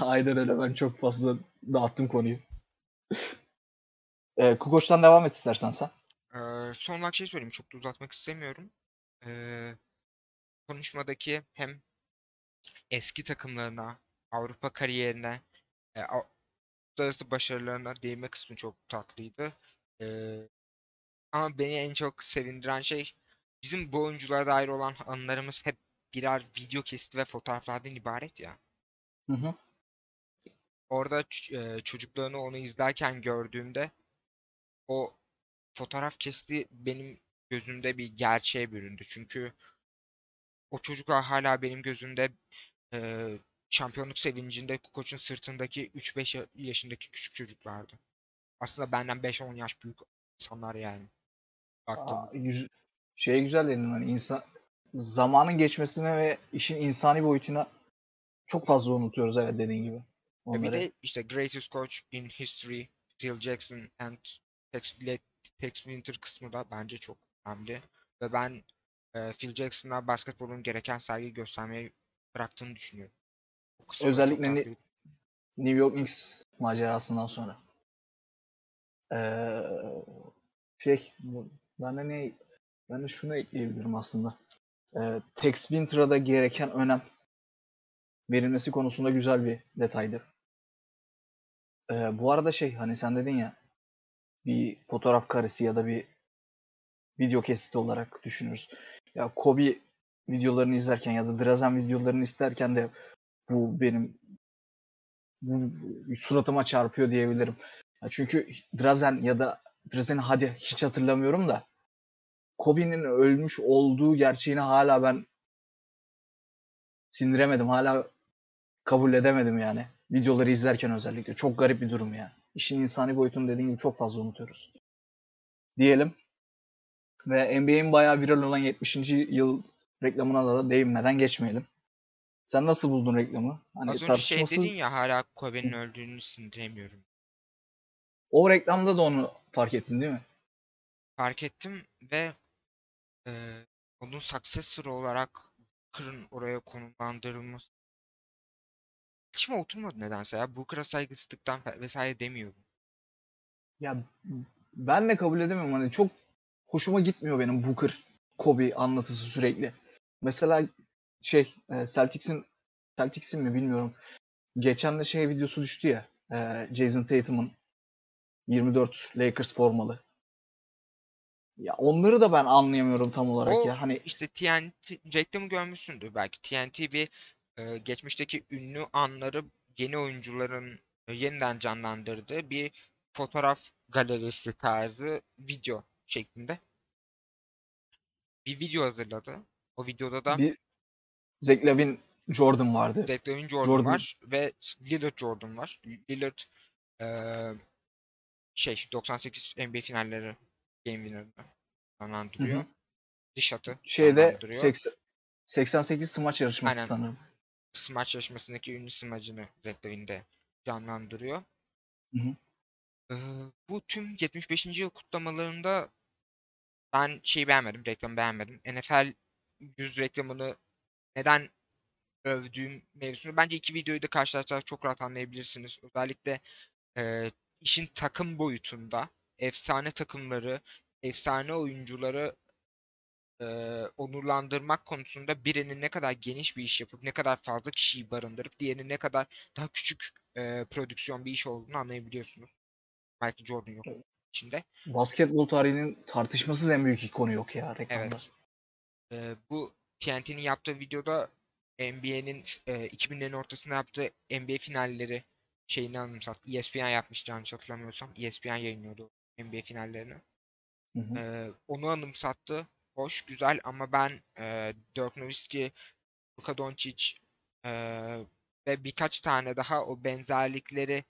Aynen öyle, ben çok fazla dağıttım konuyu. ee, Kukoç'tan devam et istersen sen. Ee, son olarak şey söyleyeyim, çok da uzatmak istemiyorum. Ee, konuşmadaki hem eski takımlarına, Avrupa kariyerine, e, uluslararası başarılarına değinme kısmı çok tatlıydı. E, ama beni en çok sevindiren şey, bizim bu oyunculara dair olan anılarımız hep birer video kesiti ve fotoğraflardan ibaret ya. Hı hı. Orada e, çocuklarını onu izlerken gördüğümde o fotoğraf kesiti benim gözümde bir gerçeğe büründü. Çünkü o çocuklar hala benim gözümde e, şampiyonluk sevincinde Kukoç'un sırtındaki üç beş yaşındaki küçük çocuklardı. Aslında benden beş on yaş büyük insanlar yani. Aa, yüz, şey güzel dedin hani insan zamanın geçmesine ve işin insani boyutuna çok fazla unutuyoruz, evet dediğin gibi. Onları... Bir de işte Greatest Coach in History, Phil Jackson and Tex Winter kısmı da bence çok önemli. Ve ben e, Phil Jackson'a basketbolun gereken saygıyı göstermeyi bıraktığını düşünüyorum. Özellikle Ni- New York Knicks macerasından sonra. Ee, şey, ben de, ne, ben de şunu ekleyebilirim aslında. Ee, Tex Winter'a da gereken önem verilmesi konusunda güzel bir detaydı. Ee, bu arada şey hani sen dedin ya bir fotoğraf karesi ya da bir video kesiti olarak düşünürüz. Ya Kobe videolarını izlerken ya da Drazen videolarını izlerken de bu benim bu suratıma çarpıyor diyebilirim. Çünkü Drazen ya da Drazen'i hadi hiç hatırlamıyorum da Kobe'nin ölmüş olduğu gerçeğini hala ben sindiremedim. Hala kabul edemedim yani. Videoları izlerken özellikle. Çok garip bir durum yani. İşin insani boyutunu dediğim gibi çok fazla unutuyoruz. Diyelim. Ve N B A'nin bayağı viral olan yetmişinci yıl reklamına da değinmeden geçmeyelim. Sen nasıl buldun reklamı? Hani az önce tartışmasız... şey dedin ya hala Kobe'nin öldüğünü sindiremiyorum. O reklamda da onu fark ettin değil mi? Fark ettim ve e, onun successor olarak Booker'ın oraya konumlandırılması. İçime oturmadı nedense ya. Booker'a saygısızlıktan vesaire demiyorum. Ya ben de kabul edemiyorum. Hani çok hoşuma gitmiyor benim Booker Kobe anlatısı sürekli. Mesela şey Celtics'in Celtics'in mi bilmiyorum. Geçen de şey videosu düştü ya. E, Jason Tatum'un yirmi dört Lakers formalı. Ya onları da ben anlayamıyorum tam olarak o, ya. Hani işte T N T reklamı görmüşsündür belki. T N T bir e, geçmişteki ünlü anları yeni oyuncuların e, yeniden canlandırdığı bir fotoğraf galerisi tarzı video şeklinde bir video hazırladı. O videoda da bir Zack LaVine Jordan vardı. Zack LaVine Jordan, Jordan var ve Lillard Jordan var. Lillard e, şey doksan sekiz N B A finalleri Game Winner'da canlandırıyor. Diş atı şeyde seksen sekiz smaç yarışması aynen. Sanırım. Smaç yarışmasındaki ünlü smacını Zack LaVine'de canlandırıyor. Hı hı. Ee, bu tüm yetmiş beşinci yıl kutlamalarında ben şeyi beğenmedim, reklamı beğenmedim. N F L yüz reklamını neden övdüğüm mevzusunu bence iki videoyu da karşılaştırarak çok rahat anlayabilirsiniz. Özellikle e, işin takım boyutunda efsane takımları, efsane oyuncuları e, onurlandırmak konusunda birinin ne kadar geniş bir iş yapıp ne kadar fazla kişiyi barındırıp diğerinin ne kadar daha küçük e, prodüksiyon bir iş olduğunu anlayabiliyorsunuz. Michael Jordan yok içinde. Basketbol tarihinin tartışmasız en büyük ikonu yok ya reklamda. Evet. E, bu T N T'nin yaptığı videoda N B A'nin e, iki binlerin ortasında yaptığı N B A finalleri şeyini anımsat. E S P N yapmıştı yanlış hatırlamıyorsam. E S P N yayınlıyordu N B A finallerini. Hı hı. Ee, onu anımsattı. Hoş, güzel ama ben e, Dirk Nowitzki, Luka Doncic e, ve birkaç tane daha o benzerlikleri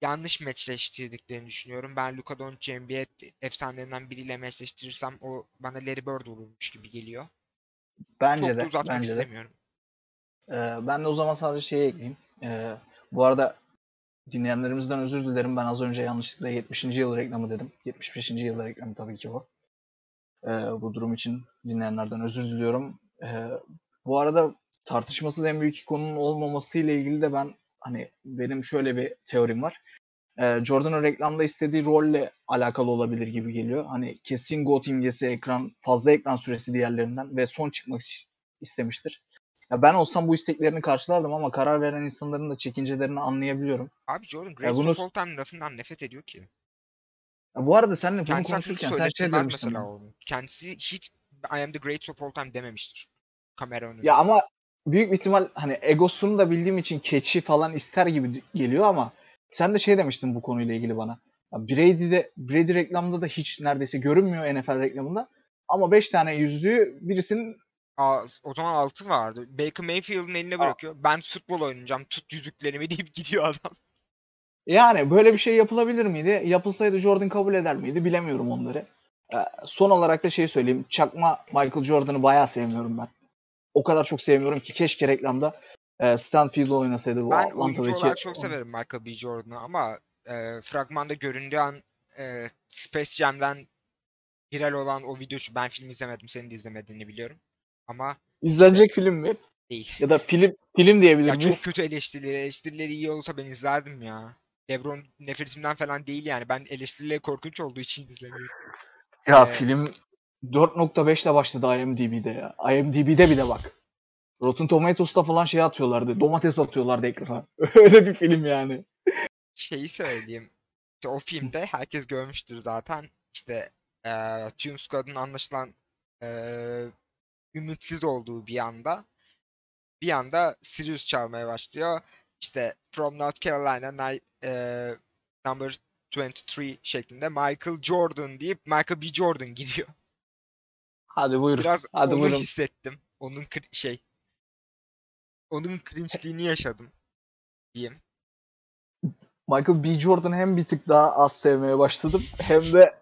yanlış meçleştirdiklerini düşünüyorum. Ben Luka Doncic N B A efsanelerinden biriyle meçleştirirsem o bana Larry Bird olurmuş gibi geliyor. Bence çok de. Çok uzatmak istemiyorum. Ee, ben de o zaman sadece şeyi ekleyeyim. Ee, bu arada dinleyenlerimizden özür dilerim. Ben az önce yanlışlıkla yetmişinci yıl reklamı dedim. yetmiş beşinci yıl reklamı tabii ki bu. Ee, bu durum için dinleyenlerden özür diliyorum. Ee, bu arada tartışmasız en büyük konunun olmaması ile ilgili de ben hani benim şöyle bir teorim var. Ee, Jordan'ın reklamda istediği rolle alakalı olabilir gibi geliyor. Hani kesin GOAT imgesi ekran, fazla ekran süresi diğerlerinden ve son çıkmak istemiştir. Ya ben olsam bu isteklerini karşılardım ama karar veren insanların da çekincelerini anlayabiliyorum. Abi Jordan Grace bunu... Fulton lafından nefret ediyor ki. Ya bu arada seninle bunu konuşurken sen şey demiştin. Kendisi hiç I am the greatest of all time dememiştir. Kamera önünde. Ya ama büyük bir ihtimal hani egosunu da bildiğim için keçi falan ister gibi geliyor ama sen de şey demiştin bu konuyla ilgili bana. Ya Brady'de, Brady reklamında da hiç neredeyse görünmüyor N F L reklamında. Ama beş tane yüzüğü birisinin o zaman altı vardı. Baker Mayfield'ın eline bırakıyor. Aa. Ben futbol oynayacağım. Tut yüzüklerimi deyip gidiyor adam. Yani böyle bir şey yapılabilir miydi? Yapılsaydı Jordan kabul eder miydi? Bilemiyorum onları. Ee, son olarak da şey söyleyeyim. Çakma Michael Jordan'ı bayağı sevmiyorum ben. O kadar çok sevmiyorum ki keşke reklamda e, Stanfield'la oynasaydı. Bu ben oyuncu olarak çok severim Michael B. Jordan'ı ama e, fragmanda göründüğü an e, Space Jam'den viral olan o video şu. Ben film izlemedim. Senin de izlemediğini biliyorum. Ama izlenecek işte, film mi? Değil. Ya da film film diyebilir miyiz? Çok kötü eleştirileri. Eleştirileri iyi olsa ben izlerdim ya. LeBron nefretimden falan değil yani. Ben eleştirileri korkunç olduğu için izlemiyorum. Ya ee, film dört nokta beş ile başladı I M D B'de ya. I M D B'de bir de bak. Rotten Tomatoes'ta falan şey atıyorlardı. Domates atıyorlardı ekrana. Öyle bir film yani. Şeyi söyleyeyim. İşte o filmde herkes görmüştür zaten. İşte eee Tune Squad'ın anlaşılan eee ümitsiz olduğu bir anda bir anda Sirius çalmaya başlıyor. İşte From North Carolina ni- e, number yirmi üç şeklinde Michael Jordan deyip Michael B. Jordan giriyor. Hadi buyurun. Biraz hadi onu buyurun. Hissettim. Onun kri- şey onun cringe'liğini yaşadım diyeyim. Michael B. Jordan hem bir tık daha az sevmeye başladım hem de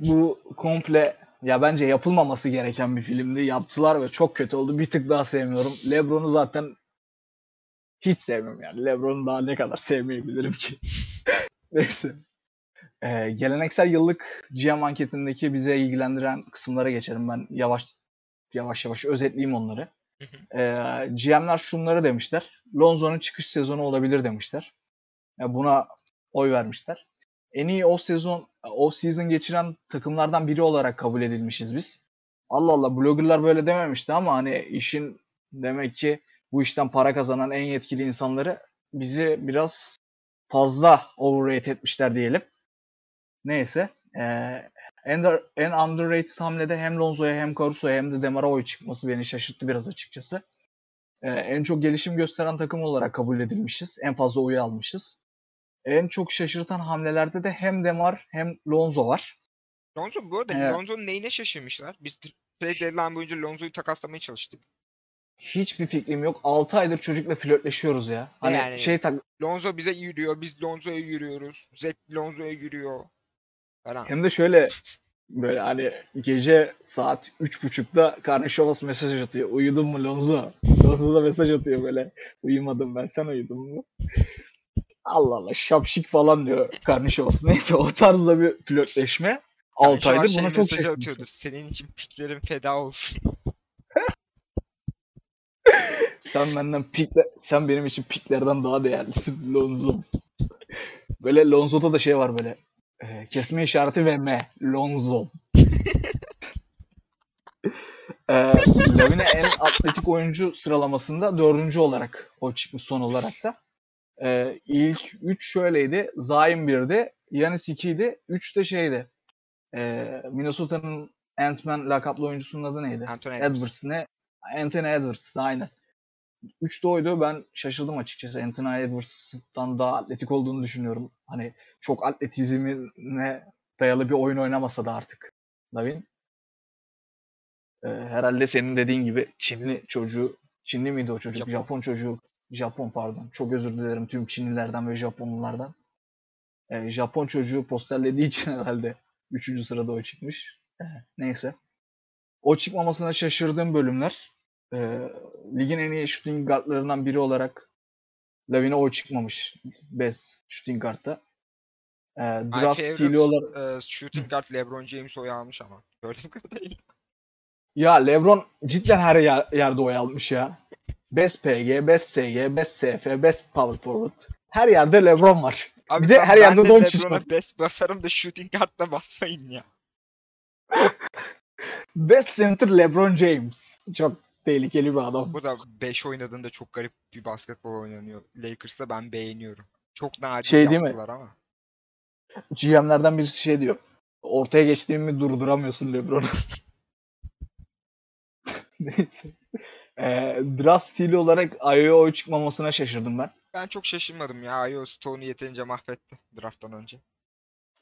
bu komple ya bence yapılmaması gereken bir filmdi. Yaptılar ve çok kötü oldu. Bir tık daha sevmiyorum. LeBron'u zaten hiç sevmiyorum yani. LeBron'u daha ne kadar sevmeyebilirim ki? Neyse. Ee, geleneksel yıllık G M anketindeki bize ilgilendiren kısımlara geçelim. Ben yavaş yavaş yavaş özetleyeyim onları. Ee, G M'ler şunları demişler. Lonzo'nun çıkış sezonu olabilir demişler. Yani buna oy vermişler. En iyi off sezon off season geçiren takımlardan biri olarak kabul edilmişiz biz. Allah Allah bloggerlar böyle dememişti ama hani işin demek ki bu işten para kazanan en yetkili insanları bizi biraz fazla overrate etmişler diyelim. Neyse. Ee, en, en underrated hamlede hem Lonzo'ya hem Caruso'ya hem de DeMar'a oy çıkması beni şaşırttı biraz açıkçası. Ee, en çok gelişim gösteren takım olarak kabul edilmişiz. En fazla oyu almışız. En çok şaşırtan hamlelerde de hem DeMar hem Lonzo var. Lonzo bu arada evet. Lonzo'nun neyine şaşırmışlar? Biz trade deadline boyunca Lonzo'yu takaslamaya çalıştık. Hiçbir fikrim yok. altı aydır çocukla flörtleşiyoruz ya. Hani yani, şey tak- Lonzo bize yürüyor, biz Lonzo'ya yürüyoruz. Zach Lonzo'ya yürüyor. Falan. Hem de şöyle böyle hani gece saat üç buçukta Karnışovas mesaj atıyor. Uyudun mu Lonzo? Lonzo da mesaj atıyor böyle. Uyumadım ben, sen uyudun mu? Allah Allah şapşik falan diyor Karnışovas. Neyse o tarzda bir flörtleşme. altı aydır buna çok şaşırmıştım. Senin için piklerim feda olsun. Sen benden pikler, sen benim için piklerden daha değerlisin Lonzo. Böyle Lonzo'da da şey var böyle. E, kesme işareti ve M. Lonzo. e, Lavine en atletik oyuncu sıralamasında dördüncü olarak o çıkmış son olarak da. E, ilk üç şöyleydi. Zion birdi. Giannis ikiydi. üç de şeydi. E, Minnesota'nın Ant-Man lakaplı oyuncusunun adı neydi? Anthony Edwards. Ne? Anthony Edwards da aynı. üç de oydu. Ben şaşırdım açıkçası. Anthony Edwards'tan daha atletik olduğunu düşünüyorum. Hani çok atletizmine dayalı bir oyun oynamasa da artık. Lavin. Ee, herhalde senin dediğin gibi Çinli çocuğu. Çinli miydi o çocuk? Japon. Japon çocuğu. Japon pardon. Çok özür dilerim tüm Çinlilerden ve Japonlulardan. Ee, Japon çocuğu posterlediği için herhalde üçüncü sırada o çıkmış. Neyse. O çıkmamasına şaşırdığım bölümler. E, ligin en iyi shooting guardlarından biri olarak Lavine oy çıkmamış. Best shooting guard'da. E, draft stili olarak... E, shooting guard LeBron James oy almış ama. Gördüğüm kadarıyla. Ya LeBron cidden her yer, yerde oy almış ya. Best P G, Best S G, Best S F, Best Power Forward. Her yerde LeBron var. Abi, bir de her yerde Doncic var. Best basarım da shooting guard'la basmayın ya. Best Center LeBron James. Çok tehlikeli bir adam. Bu da beş oynadığında çok garip bir basketbol oynanıyor. Lakers'ta ben beğeniyorum. Çok nadir şey yaptılar ama. G M'lerden birisi şey diyor. Ortaya geçtiğimi durduramıyorsun LeBron'u. Neyse. E, draft stili olarak I O çıkmamasına şaşırdım ben. Ben çok şaşırmadım ya. I O Stone'u yeterince mahvetti drafttan önce.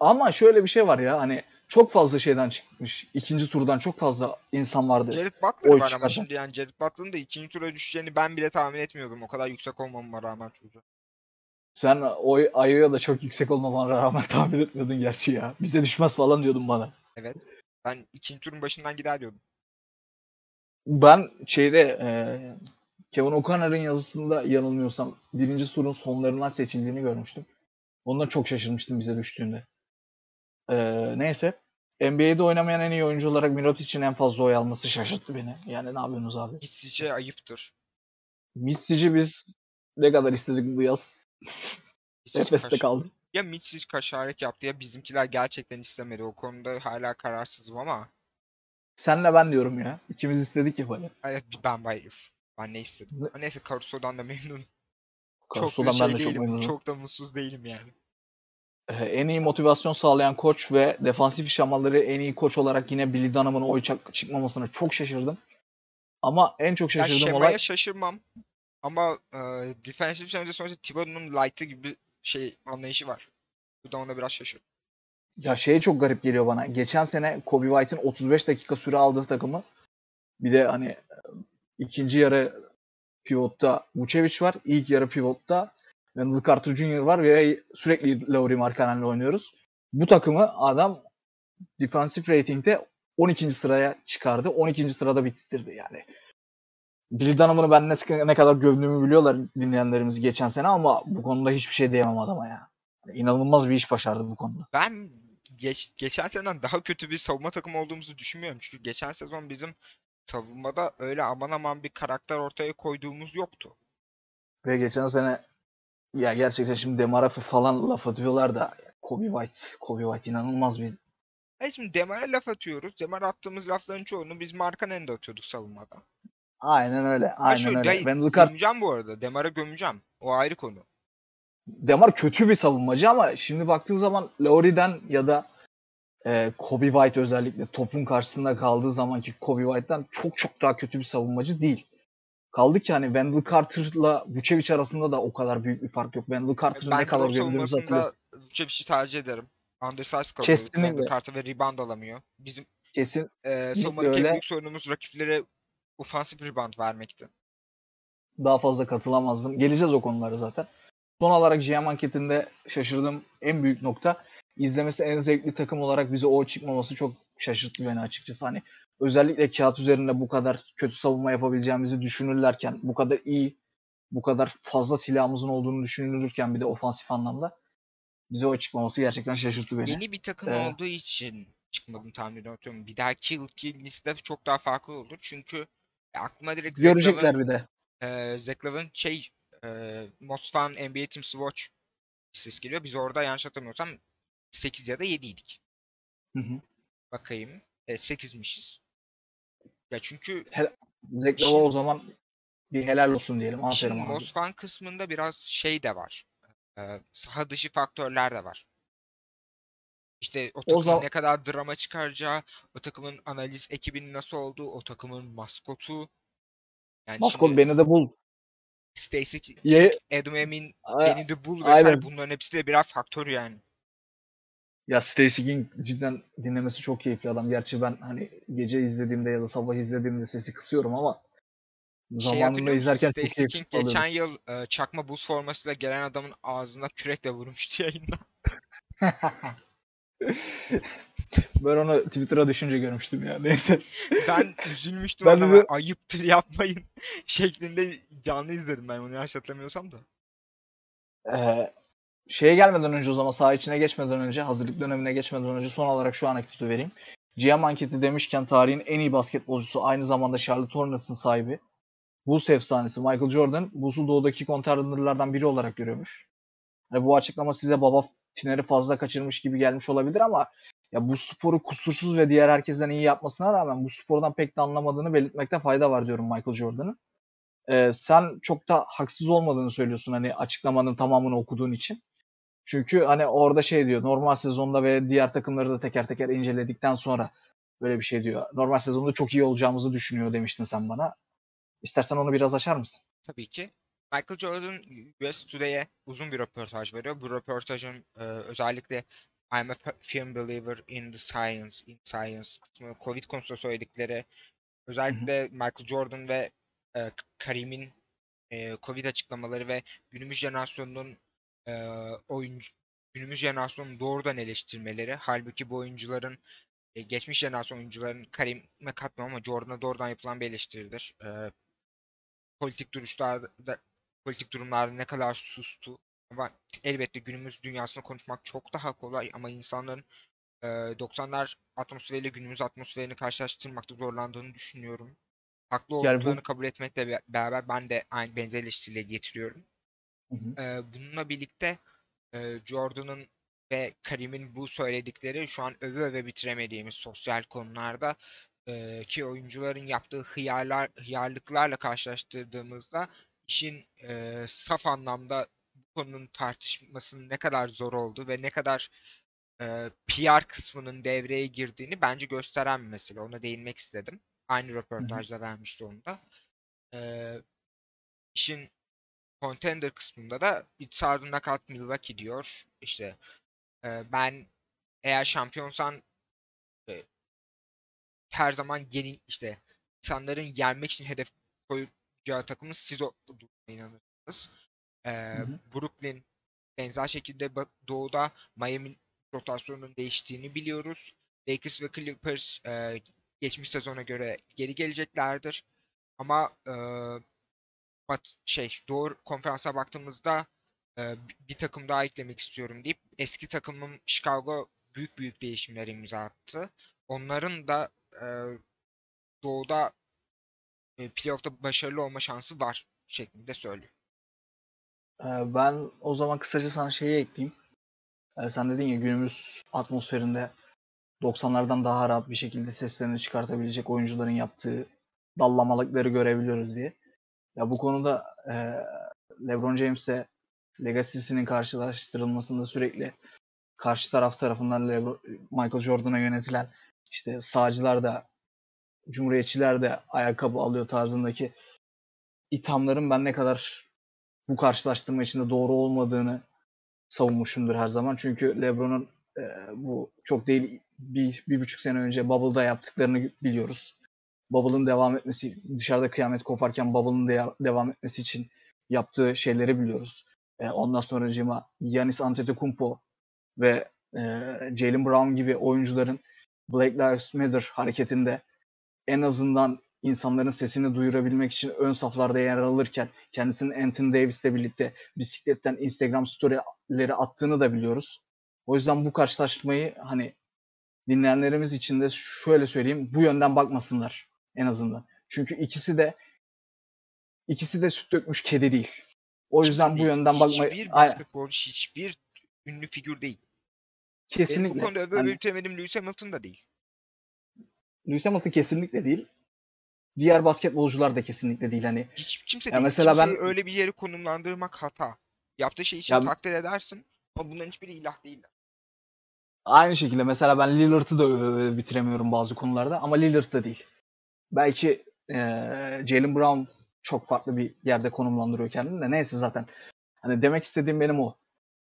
Ama şöyle bir şey var ya hani çok fazla şeyden çıkmış. İkinci turdan çok fazla insan vardı. Jared Butler oy var çıkartan. Ama şimdi yani Jared Butler'ın da ikinci tura düşeceğini ben bile tahmin etmiyordum. O kadar yüksek olmama rağmen çocuğa. Sen o I O'ya da çok yüksek olmama rağmen tahmin etmiyordun gerçi ya. Bize düşmez falan diyordun bana. Evet. Ben ikinci turun başından gider diyordum. Ben şeyde e, Kevin O'Connor'ın yazısında yanılmıyorsam birinci turun sonlarından seçildiğini görmüştüm. Ondan çok şaşırmıştım bize düştüğünde. Ee, neyse. N B A'de oynamayan en iyi oyuncu olarak Mirotic için en fazla oy alması şaşırttı beni. Yani ne yapıyorsunuz abi? Mitsic'e ayıptır. Mitsic'i biz ne kadar istedik bu yaz. Efes'te kaldı. Ya Mitsic kaşarlık yaptı ya bizimkiler gerçekten istemedi. O konuda hala kararsızım ama. Senle ben diyorum ya. İkimiz istedik ya böyle. Evet ben bayılıyorum. Ben ne istedim? Ne? Neyse Caruso'dan da memnunum. Caruso'dan çok da, şey ben de çok memnunum. Çok da mutsuz değilim yani. En iyi motivasyon sağlayan koç ve defansif şamaları en iyi koç olarak yine Billy Donovan'ın oy çıkmamasına çok şaşırdım. Ama en çok şaşırdığım yani olay... Şema'ya şaşırmam ama e, defensif şamada sonuçta Thibodeau'nun light'ı gibi şey anlayışı var. Bu da ona biraz şaşırdım. Ya şeye çok garip geliyor bana. Geçen sene Kobe White'ın otuz beş dakika süre aldığı takımı bir de hani ikinci yarı pivotta Vucevic var. İlk yarı pivotta Wendell Carter Junior var ve sürekli Lauri Markkanen'le oynuyoruz. Bu takımı adam defansif ratingde on ikinci sıraya çıkardı. on ikinci sırada bitirdi yani. Billy Donovan'ı ben ne, ne kadar gövdümü biliyorlar dinleyenlerimiz geçen sene ama bu konuda hiçbir şey diyemem adama ya. Yani inanılmaz bir iş başardı bu konuda. Ben geç, geçen seneden daha kötü bir savunma takımı olduğumuzu düşünmüyorum. Çünkü geçen sezon bizim savunmada öyle aman aman bir karakter ortaya koyduğumuz yoktu. Ve geçen sene ya gerçekten şimdi DeMar'a falan laf atıyorlar da Kobe White, Kobe White inanılmaz bir... E şimdi DeMar'a laf atıyoruz. DeMar'a attığımız lafların çoğunu biz Markkanen'de atıyorduk savunmada. Aynen öyle. Aynen şu, öyle. Gay, ben Luka... Gömeceğim bu arada. Demar'a gömeceğim. O ayrı konu. Demar kötü bir savunmacı ama şimdi baktığın zaman Laurie'den ya da e, Kobe White, özellikle topun karşısında kaldığı zamanki Kobe White'den çok çok daha kötü bir savunmacı değil. Kaldı ki hani Wendell Carter'la Vucevic arasında da o kadar büyük bir fark yok. Wendell Carter'ı ben ne kadar gördüğümüz hatırlıyoruz. Ben Vucevic'i tercih ederim. Undersize kalıyor. Wendell Carter ve rebound alamıyor. Bizim kesin e, savunmadaki en büyük sorunumuz rakiplere ofansif rebound vermekti. Daha fazla katılamazdım. Geleceğiz o konulara zaten. Son olarak G M anketinde şaşırdığım en büyük nokta, izlemesi en zevkli takım olarak bize o çıkmaması çok şaşırttı beni açıkçası. Hani özellikle kağıt üzerinde bu kadar kötü savunma yapabileceğimizi düşünürlerken, bu kadar iyi, bu kadar fazla silahımızın olduğunu düşünülürken bir de ofansif anlamda bize o çıkmaması gerçekten şaşırttı beni. Yeni bir takım ee, olduğu için çıkmadım tahmin ediyorum. Bir dahaki yılki liste çok daha farklı olur. Çünkü aklıma direkt görecekler bir de. E, Zack Love'ın şey Ee, Most Fun N B A Teams to Watch listesi geliyor. Biz orada yanlış hatırlamıyorsam sekiz ya da yediydik. Hı hı. Bakayım. E, sekizmişiz. Ya çünkü Hel- Zack Love'a o zaman bir helal olsun diyelim. Aferin abi. Most Fun kısmında biraz şey de var. Ee, saha dışı faktörler de var. İşte o takımın o zaman... ne kadar drama çıkaracağı, o takımın analiz ekibinin nasıl olduğu, o takımın maskotu. Yani maskot şimdi... beni de bul. Stacey, Ye- Adam Emin, Benny the Bull vesaire, aynen. Bunların hepsi de birer faktör yani. Ya Stacey King cidden dinlemesi çok keyifli adam. Gerçi ben hani gece izlediğimde ya da sabah izlediğimde sesi kısıyorum ama şey zamanında izlerken Stacey çok keyifli. King geçen yıl e, çakma buz formasıyla gelen adamın ağzına kürekle vurmuştu yayında. Ben onu Twitter'a düşünce görmüştüm ya. Neyse. Ben üzülmüştüm ben adama. De... Ayıptır yapmayın şeklinde canlı izledim ben onu, yanlış hatırlamıyorsam da. Ee, şeye gelmeden önce o zaman saha içine geçmeden önce, hazırlık dönemine geçmeden önce son olarak şu anekdotu vereyim. G M anketi demişken tarihin en iyi basketbolcusu, aynı zamanda Charlotte Hornets'ın sahibi, Bulls efsanesi Michael Jordan, Bulls'u doğudaki kontenderlardan biri olarak görüyormuş. Yani bu açıklama size baba fineri fazla kaçırmış gibi gelmiş olabilir ama ya bu sporu kusursuz ve diğer herkesten iyi yapmasına rağmen bu spordan pek de anlamadığını belirtmekte fayda var diyorum Michael Jordan'ın. Ee, sen çok da haksız olmadığını söylüyorsun hani açıklamanın tamamını okuduğun için. Çünkü hani orada şey diyor, normal sezonda ve diğer takımları da teker teker inceledikten sonra böyle bir şey diyor. Normal sezonda çok iyi olacağımızı düşünüyor demiştin sen bana. İstersen onu biraz açar mısın? Tabii ki. Michael Jordan U S Today'e uzun bir röportaj veriyor. Bu röportajın e, özellikle I'm a firm believer in the science, in science kısmı, Covid konusunda söyledikleri, özellikle hı hı. Michael Jordan ve e, Karim'in e, Covid açıklamaları ve günümüz jenerasyonunun e, oyuncu, günümüz jenerasyonunun doğrudan eleştirmeleri, halbuki bu oyuncuların e, geçmiş jenerasyon oyuncuların Karim'e katmam ama Jordan'a doğrudan yapılan bir eleştiridir. E, politik duruşlarda, politik durumlarda ne kadar sustu. Ama elbette günümüz dünyasını konuşmak çok daha kolay ama insanların e, doksanlar atmosferiyle günümüz atmosferini karşılaştırmakta zorlandığını düşünüyorum. Haklı olduklarını yani bu... kabul etmekle beraber ben de aynı benzer eleştiriyle getiriyorum. Hı hı. E, bununla birlikte e, Jordan'ın ve Karim'in bu söyledikleri şu an öve öve bitiremediğimiz sosyal konularda e, ki oyuncuların yaptığı hıyarlar, hıyarlıklarla karşılaştırdığımızda işin e, saf anlamda konunun tartışmasının ne kadar zor olduğu ve ne kadar e, P R kısmının devreye girdiğini bence gösteren bir mesele. Ona değinmek istedim. Aynı röportajda vermişti onu da. E, işin contender kısmında da It's Hard to Knock Out Milwaukee diyor. İşte e, ben eğer şampiyonsan e, her zaman gelin işte insanların yenmek için hedef koyacağı takımınız siz olduğuna inanırsınız. Ee, Brooklyn benzer şekilde doğuda Miami rotasyonunun değiştiğini biliyoruz. Lakers ve Clippers e, geçmiş sezona göre geri geleceklerdir. Ama e, bat, şey doğu konferansa baktığımızda e, bir takım daha eklemek istiyorum deyip eski takımım Chicago büyük büyük değişimler imza attı. Onların da e, doğuda e, playoff'ta başarılı olma şansı var şeklinde söylüyor. Ben o zaman kısaca sana şeyi ekleyeyim. Sen dedin ya günümüz atmosferinde doksanlardan daha rahat bir şekilde seslerini çıkartabilecek oyuncuların yaptığı dallamalıkları görebiliyoruz diye. Ya bu konuda e, LeBron James'e legacy'sinin karşılaştırılmasında sürekli karşı taraf tarafından Lebron, Michael Jordan'a yönetilen işte sağcılar da cumhuriyetçiler de ayakkabı alıyor tarzındaki ithamların ben ne kadar bu karşılaştırma içinde doğru olmadığını savunmuşumdur her zaman. Çünkü LeBron'un e, bu çok değil bir, bir buçuk sene önce Bubble'da yaptıklarını biliyoruz. Bubble'ın devam etmesi, dışarıda kıyamet koparken Bubble'ın de, devam etmesi için yaptığı şeyleri biliyoruz. E, ondan sonra Cima, Giannis Antetokounmpo ve e, Jaylen Brown gibi oyuncuların Black Lives Matter hareketinde en azından insanların sesini duyurabilmek için ön saflarda yer alırken kendisinin Anthony Davis'le birlikte bisikletten Instagram storyleri attığını da biliyoruz. O yüzden bu karşılaşmayı hani dinleyenlerimiz için de şöyle söyleyeyim, bu yönden bakmasınlar en azından. Çünkü ikisi de ikisi de süt dökmüş kedi değil. O yüzden hiçbir bu yönden bakmayı... Hiçbir basketbolcu, hiçbir ünlü figür değil. Kesinlikle. Evet, bu konuda öbür hani... ültemedim Lewis Hamilton da değil. Lewis Hamilton kesinlikle değil. Diğer basketbolcular da kesinlikle değil. Hani hiç kimse değil. Mesela ben öyle bir yere konumlandırmak hata. Yaptığı şey için ya... takdir edersin ama bunların hiçbiri ilah değiller. Aynı şekilde mesela ben Lillard'ı da bitiremiyorum bazı konularda ama Lillard da değil. Belki ee, Jaylen Brown çok farklı bir yerde konumlandırıyor kendini de neyse zaten. Hani demek istediğim benim o.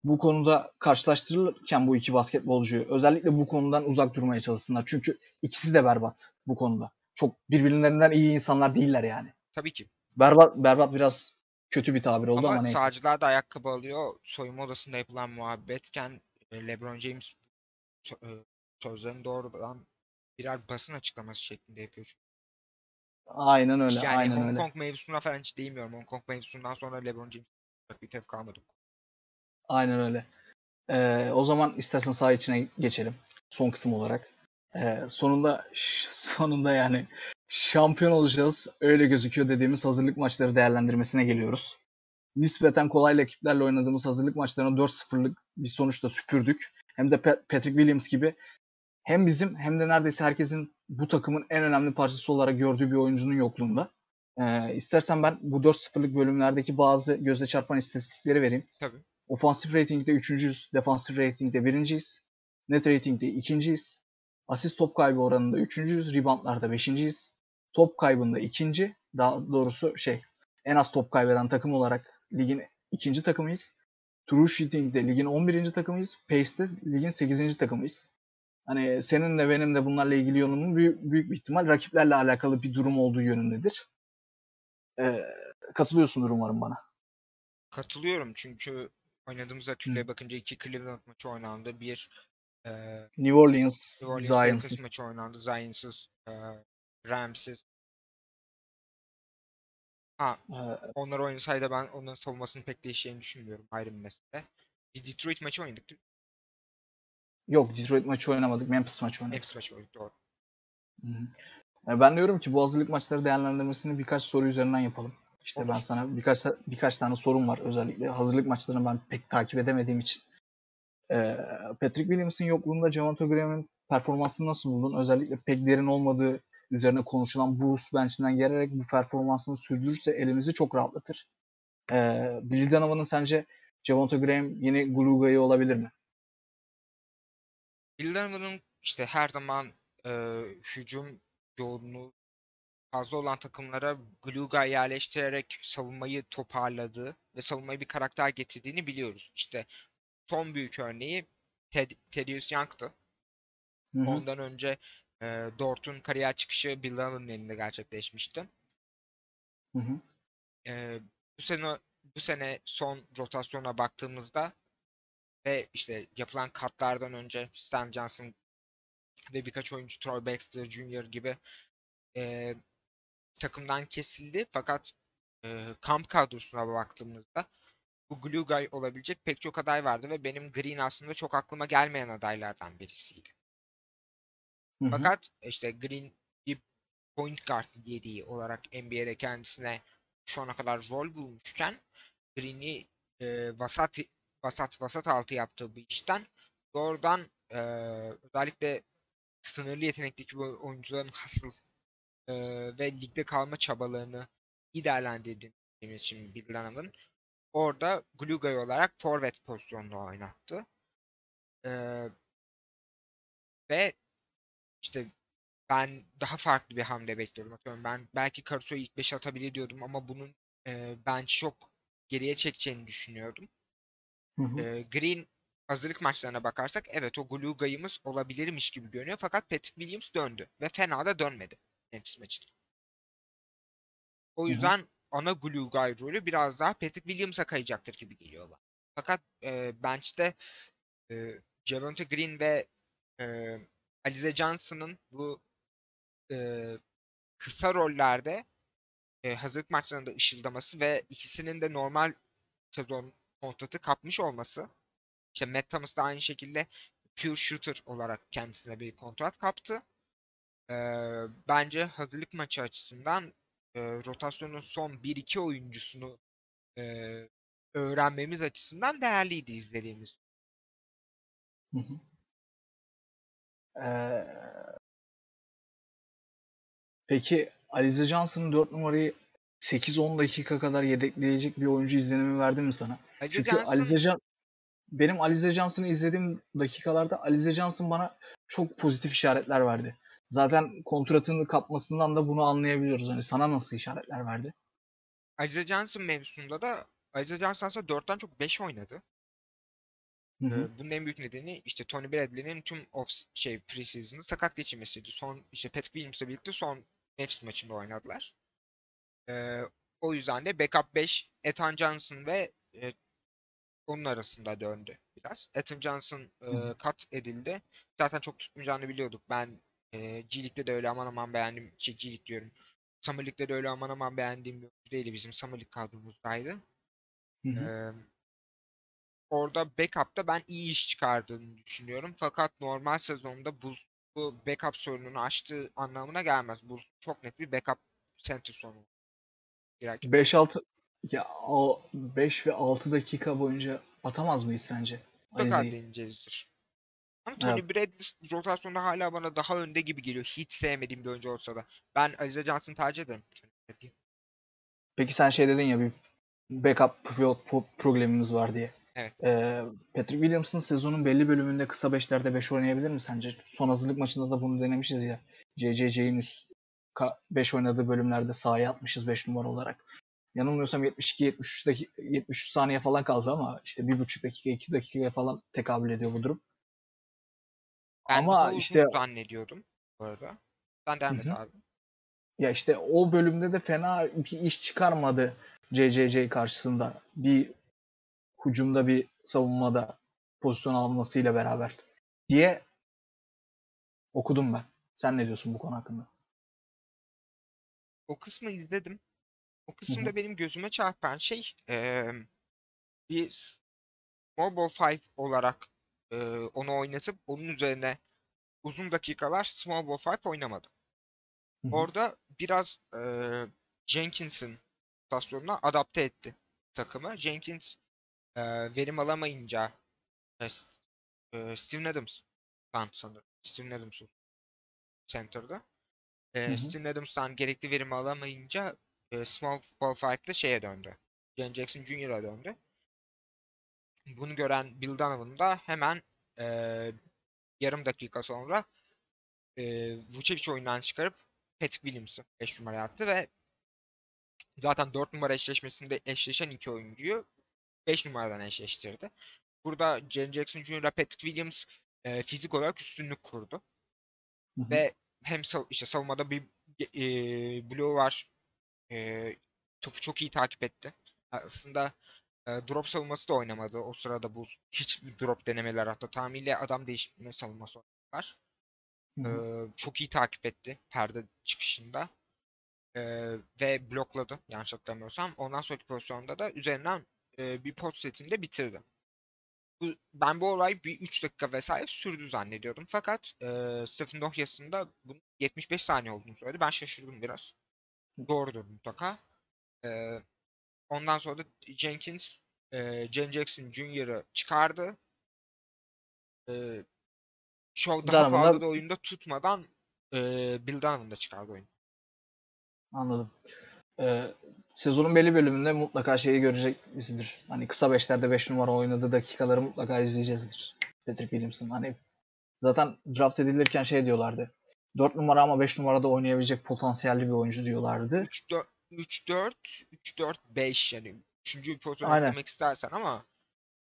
Bu konuda karşılaştırılırken bu iki basketbolcuyu özellikle bu konudan uzak durmaya çalışsınlar. Çünkü ikisi de berbat bu konuda. Çok birbirlerinden iyi insanlar değiller yani. Tabii ki. Berbat berbat biraz kötü bir tabir oldu ama, ama neyse. Ama sağcılar da ayakkabı alıyor. Soyunma odasında yapılan muhabbetken LeBron James sözlerini doğrudan birer basın açıklaması şeklinde yapıyor. Aynen öyle. Yani aynen Hong öyle. Kong mevzusuna falan hiç değmiyorum. Hong Kong mevzusundan sonra LeBron James'e bir tef kalmadı. Aynen öyle. Ee, o zaman istersen saha içine geçelim. Son kısım olarak. Ee, sonunda sonunda yani şampiyon olacağız. Öyle gözüküyor dediğimiz hazırlık maçları değerlendirmesine geliyoruz. Nispeten kolay rakiplerle oynadığımız hazırlık maçlarını dört sıfırlık bir sonuçla süpürdük. Hem de Patrick Williams gibi hem bizim hem de neredeyse herkesin bu takımın en önemli parçası olarak gördüğü bir oyuncunun yokluğunda. Ee, istersen ben bu dört sıfırlık bölümlerdeki bazı göze çarpan istatistikleri vereyim. Tabii. Ofansif ratingde üçüncüyüz, defansif ratingde birinciyiz, net ratingde ikinciyiz, asist top kaybı oranında üçüncüyüz, reboundlarda beşinciyiz, top kaybında ikinci, daha doğrusu şey en az top kaybeden takım olarak ligin ikinci takımıyız, true shooting'de ligin on birinci takımıyız, pace'de ligin sekizinci takımıyız. Hani senin de benim de bunlarla ilgili yorumun büyük, büyük bir ihtimal rakiplerle alakalı bir durum olduğu yönündedir. Ee, katılıyorsundur umarım bana. Katılıyorum çünkü oynadığımız rakipleri bakınca iki Cleveland maçı oynandı. Bir e, New Orleans, New Orleans Zion's maçı oynandı. Zion's, e, Rams'siz. Ha, ee, onlar oynasaydı ben onların savunmasını pek değişeceğini düşünmüyorum. Ayrı bir mesele. Bir Detroit maçı oynadık değil mi? Yok, Detroit maçı oynamadık. Memphis maçı oynadık. Memphis maçı oynadık, doğru. Hı-hı. Ben diyorum ki bu hazırlık maçları değerlendirmesini birkaç soru üzerinden yapalım. İşte olur. Ben sana birkaç birkaç tane sorum var. Özellikle hazırlık maçlarını ben pek takip edemediğim için. Ee, Patrick Williams'ın yokluğunda Javonte Graham'ın performansını nasıl buldun? Özellikle pek derin olmadığı üzerine konuşulan Bruce bench'inden gelerek bu performansını sürdürürse elimizi çok rahatlatır. Ee, Billy Donovan'ın sence Javonte Graham yeni Gluga'yı olabilir mi? Billy Donovan'ın işte her zaman e, hücum yoğunluğu fazla olan takımlara Gluga'yı yerleştirerek savunmayı toparladığı ve savunmayı bir karakter getirdiğini biliyoruz. İşte son büyük örneği Ted, Thaddeus Young'tı. Hı hı. Ondan önce e, Dort'un kariyer çıkışı Bill Allen'ın elinde gerçekleşmişti. Hı hı. E, bu sene bu sene son rotasyona baktığımızda ve işte yapılan katlardan önce Stan Johnson ve birkaç oyuncu Troy Baxter Junior gibi e, takımdan kesildi fakat e, kamp kadrosuna baktığımızda bu Glugay olabilecek pek çok aday vardı ve benim Green aslında çok aklıma gelmeyen adaylardan birisiydi. Hı hı. Fakat işte Green bir point guard yediği olarak N B A'de kendisine şu ana kadar rol bulmuşken Green'i e, vasat vasat vasat altı yaptığı bir işten doğrudan e, özellikle sınırlı yetenekteki oyuncuların hasıl e, ve ligde kalma çabalarını iyi değerlendirdiğim için Bill Dunham'ın orada glue guy olarak forvet pozisyonunda oynattı. E, ve işte ben daha farklı bir hamle bekliyorum. Atıyorum ben belki Caruso'yu ilk beşe atabilir diyordum ama bunun e, ben çok geriye çekeceğini düşünüyordum. Hı hı. E, Green hazırlık maçlarına bakarsak evet o glue guy'ımız olabilirmiş gibi görünüyor. Fakat Patrick Williams döndü ve fena da dönmedi Memphis maçında. O yüzden hı hı. ana glue guy rolü biraz daha Patrick Williams'a kayacaktır gibi geliyor bana. Fakat e, bench'te e, Javonte Green ve e, Alize Johnson'ın bu e, kısa rollerde e, hazırlık maçlarında ışıldaması ve ikisinin de normal sezon kontratı kapmış olması. İşte Matt Thomas da aynı şekilde pure shooter olarak kendisine bir kontrat kaptı. E, bence hazırlık maçı açısından e, rotasyonun son bir iki oyuncusunu e, öğrenmemiz açısından değerliydi izlediğimiz. Hı hı. Ee, peki Alize Johnson'ın dört numarayı sekiz on dakika kadar yedekleyecek bir oyuncu izlenimi verdi mi sana? Alize Çünkü Johnson... Alize Can... benim Alize Johnson'ı izlediğim dakikalarda Alize Johnson bana çok pozitif işaretler verdi. Zaten kontratını kapmasından da bunu anlayabiliyoruz. Hani sana nasıl işaretler verdi? Alize Johnson mevzusunda da Alize Johnson aslında dörtten çok beş oynadı. Hı hı. Bunun en büyük nedeni işte Tony Bradley'nin tüm off şey preseason'ı sakat geçirmesiydi. Son işte Patrick Williams'la birlikte son Memphis maçında oynadılar. Ee, o yüzden de backup beş Ethan Johnson ve e, onun arasında döndü biraz. Ethan Johnson e, cut edildi. Zaten çok tutmayacağını biliyorduk. Ben e, G League'de de öyle aman aman beğendim. Şey G League diyorum. Summer League'de de öyle aman aman beğendiğim bir oyuncu değildi. Bizim Summer League kadromuzdaydı. Eee Orada backup'ta ben iyi iş çıkardığını düşünüyorum. Fakat normal sezonda bu, bu backup sorununu aştığı anlamına gelmez. Bu çok net bir backup center sorunu. beş altı ya beş ve altı dakika boyunca atamaz mıyız sence? Mutlaka deneyeceğizdir. Ama Tony evet. Bradley rotasyonda hala bana daha önde gibi geliyor. Hiç sevmediğim bir oyuncu olsa da. Ben Alize Johnson'ı tercih ederim. Peki sen şey dedin ya bir backup problemimiz var diye. Evet. Ee, Patrick Williams'ın sezonun belli bölümünde kısa beşlerde beş oynayabilir mi sence? Son hazırlık maçında da bunu denemişiz ya. C C C'nin üst beş oynadığı bölümlerde sahaya atmışız beş numara olarak. Yanılmıyorsam yetmiş iki yetmiş üç saniye falan kaldı ama işte bir buçuk dakika iki dakikaya falan tekabül ediyor bu durum. Ben ama de işte zannediyordum bu arada. Sen devam et abi. Ya işte o bölümde de fena bir iş çıkarmadı C C C karşısında. Bir hücumda bir savunmada pozisyon almasıyla beraber diye okudum ben. Sen ne diyorsun bu konu hakkında? O kısmı izledim. O kısımda Hı-hı. benim gözüme çarpan şey e, bir small ball five olarak e, onu oynatıp onun üzerine uzun dakikalar small ball five oynamadım. Hı-hı. Orada biraz e, Jenkins'in rotasyonuna adapte etti takımı. Jenkins verim alamayınca Steven Adams'tan sanırım. Steven Adams'ın center'da. Hı hı. Steven Adams'tan gerekli verimi alamayınca small ball fight'ta şeye döndü. Jaren Jackson Junior'a döndü. Bunu gören Bill Donovan da hemen e, yarım dakika sonra e, Vucevic oyundan çıkarıp Patrick Williams'ı beş numaraya attı ve zaten dört numara eşleşmesinde eşleşen iki oyuncuyu beş numaradan eşleştirdi. Burada Jaren Jackson Junior'a Patrick Williams e, fizik olarak üstünlük kurdu. Hı hı. Ve hem sav- işte savunmada bir e, bloğu var. E, topu çok iyi takip etti. Aslında e, drop savunması da oynamadı. O sırada bu hiç drop denemeler hatta tamamıyla adam değiştirme savunması var. E, çok iyi takip etti perde çıkışında. E, ve blokladı yanlış hatırlamıyorsam. Ondan sonraki pozisyonda da üzerinden bir pot setinde bitirdi. Ben bu olay bir üç dakika vesaire sürdü zannediyordum. Fakat e, Stephen Nohyas'ında bunun yetmiş beş saniye olduğunu söyledi. Ben şaşırdım biraz. Doğrudur mutlaka. E, ondan sonra da Jenkins e, Jaren Jackson Junior'ı çıkardı. E, çok daha fazla da oyunda tutmadan e, Bill Donovan'da çıkardı oyunu. Anladım. Ee, sezonun belli bölümünde mutlaka şeyi göreceksinizdir. Hani kısa beşlerde beş numara oynadığı dakikaları mutlaka izleyeceğizdir. Patrick Williamson. Hani zaten draft edilirken şey diyorlardı. dört numara ama beş numarada oynayabilecek potansiyelli bir oyuncu diyorlardı. üç dört üç dört beş yani üçüncü bir potansiyel demek istersen ama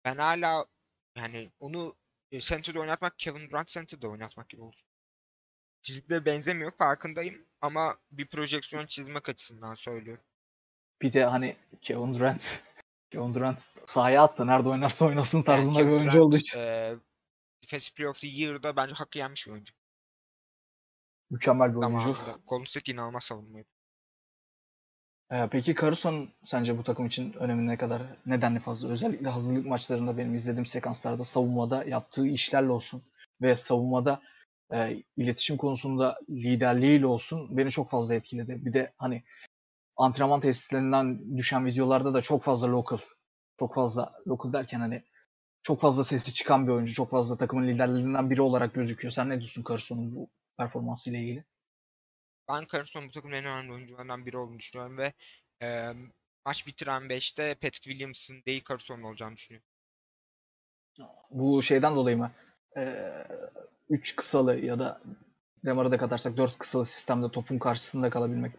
ben hala yani onu center'da oynatmak Kevin Durant center'da oynatmak gibi olur. Fizikle benzemiyor farkındayım ama bir projeksiyon çizmek açısından söylüyorum. Bir de hani Kevin Durant Kevin Durant sahaya attı nerede oynarsa oynasın tarzında yani bir oyuncu Durant, olduğu için. E, Defensive Player of the Year'da bence hakkı yenmiş bir oyuncu. Mükemmel bir tamam, oyuncu. Kolumsek inanılmaz savunmaydı. Ee, peki Caruso'nun sence bu takım için önemi ne kadar? Nedenli fazla? Özellikle hazırlık maçlarında benim izlediğim sekanslarda savunmada yaptığı işlerle olsun ve savunmada e, iletişim konusunda liderliğiyle olsun beni çok fazla etkiledi. Bir de hani antrenman tesislerinden düşen videolarda da çok fazla local. Çok fazla local derken hani çok fazla sesi çıkan bir oyuncu. Çok fazla takımın liderlerinden biri olarak gözüküyor. Sen ne diyorsun Caruso'nun bu performansıyla ilgili? Ben Caruso'nun bu takımın en önemli oyuncularından biri olduğunu düşünüyorum ve e, maç bitiren beşte Patrick Williams'ın değil Caruso'nun olacağını düşünüyorum. Bu şeyden dolayı mı? üç e, kısalı ya da Demar'a da katarsak dört kısalı sistemde topun karşısında kalabilmek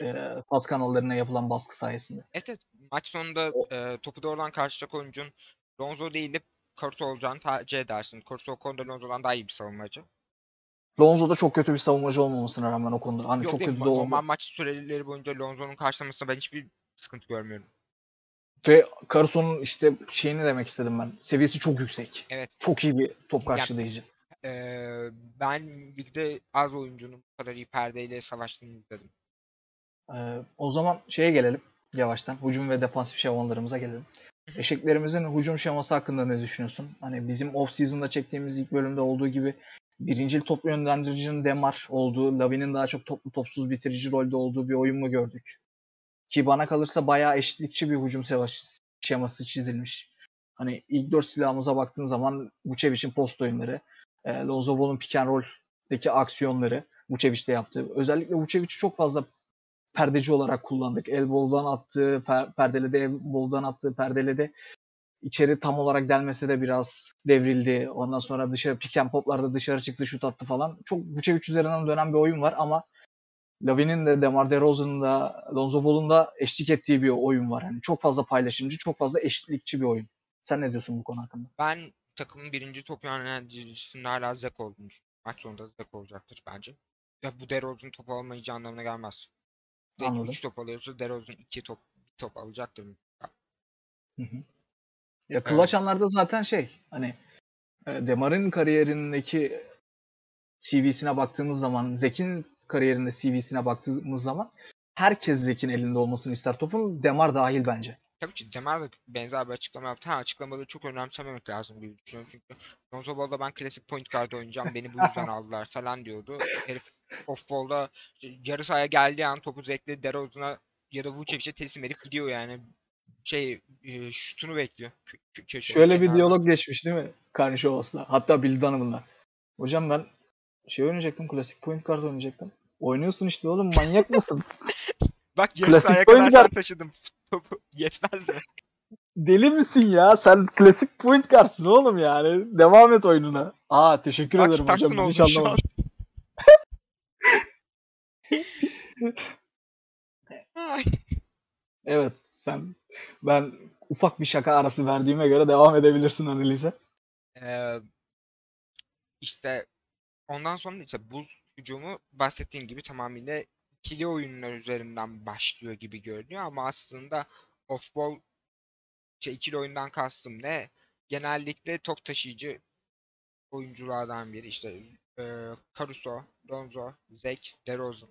e, pas kanallarına yapılan baskı sayesinde. Evet, evet. Maç sonunda e, topu doğrudan karşılaşacak oyuncunun Lonzo değil de Caruso olacağını tercih edersin. Caruso o konuda Lonzo'dan daha iyi bir savunmacı. Lonzo da çok kötü bir savunmacı olmamasına rağmen o konuda. Hani yok çok kötü de oldu. Normal maç süreleri boyunca Lonzo'nun karşılamasına ben hiçbir sıkıntı görmüyorum. Ve Caruso'nun işte şeyini demek istedim ben. Seviyesi çok yüksek. Evet. Çok iyi bir top karşılayıcı. Yani, e, ben bir de az oyuncunun bu kadar iyi perdeyle savaştığını izledim. E, o zaman şeye gelelim yavaştan. Hücum ve defansif şemalarımıza gelelim. Eşeklerimizin hücum şeması hakkında ne düşünüyorsun? Hani bizim off-season'da çektiğimiz ilk bölümde olduğu gibi birincil top yönlendiricinin Demar olduğu, Lavin'in daha çok toplu topsuz bitirici rolde olduğu bir oyun mu gördük? Ki bana kalırsa bayağı eşitlikçi bir hücum şeması çizilmiş. Hani ilk dört silahımıza baktığın zaman Vucevic'in post oyunları, Lonzo Ball'un pick and roll'deki aksiyonları Vucevic'te yaptı. Özellikle Vucevic'i çok fazla perdeci olarak kullandık. Elbow'dan attığı, per- perdelede elbow'dan attığı perdelede İçeri tam olarak delmese de biraz devrildi. Ondan sonra dışarı pick and pop'larda dışarı çıktı, şut attı falan. Çok Vucevic üzerinden dönen bir oyun var ama Lavin'in de DeMar DeRozan'ın da Lonzo Ball'un da eşlik ettiği bir oyun var. Yani çok fazla paylaşımcı, çok fazla eşitlikçi bir oyun. Sen ne diyorsun bu konu hakkında? Ben takımın birinci top yönlendiricisinin hala Zack olduğunu düşünüyorum. Maç sonunda Zack olacaktır bence. Ya bu DeRozan'ın topu almayacağı anlamına gelmez. Zack üç top alıyorsa DeRozan iki top, bir top alacaktır. Hı hı. Ya clutch anlarda zaten şey hani Demar'ın kariyerindeki C V'sine baktığımız zaman Zek'in kariyerinde C V'sine baktığımız zaman herkes Zek'in elinde olmasını ister topun. Demar dahil bence. Tabii ki Demar da benzer bir açıklama yaptı. Ha, açıklamaları çok önemsememek lazım gibi düşünüyorum. Çünkü Lonzo Ball'da ben klasik point guard oynayacağım. Beni bu yüzden aldılar falan diyordu. Herif off ball'da yarı sahaya geldiği an topu Zek'le DeRozan'a ya da Vucevic'e teslim edip gidiyor yani. Şey e, şutunu bekliyor. K- k- Şöyle bir diyalog geçmiş değil mi? Karnişovas'la. Hatta Bill Donovan'la. Hocam ben şey oynayacaktım. Klasik point guard oynayacaktım. Oynuyorsun işte oğlum. Manyak mısın? Bak yarı sahaya kadar sen taşıdım topu. Yetmez mi? Deli misin ya? Sen klasik point guardsın oğlum yani. Devam et oyununa. Aa teşekkür Bak, ederim hocam. Bunu hiç anlamadım. Evet sen ben ufak bir şaka arası verdiğime göre devam edebilirsin analize. Ee, işte ondan sonra işte bu hücumu bahsettiğim gibi tamamıyla ikili oyunlar üzerinden başlıyor gibi görünüyor ama aslında off-ball şey, ikili oyundan kastım ne? Genellikle top taşıyıcı oyunculardan biri işte e, Caruso, Lonzo, Zack, DeRozan.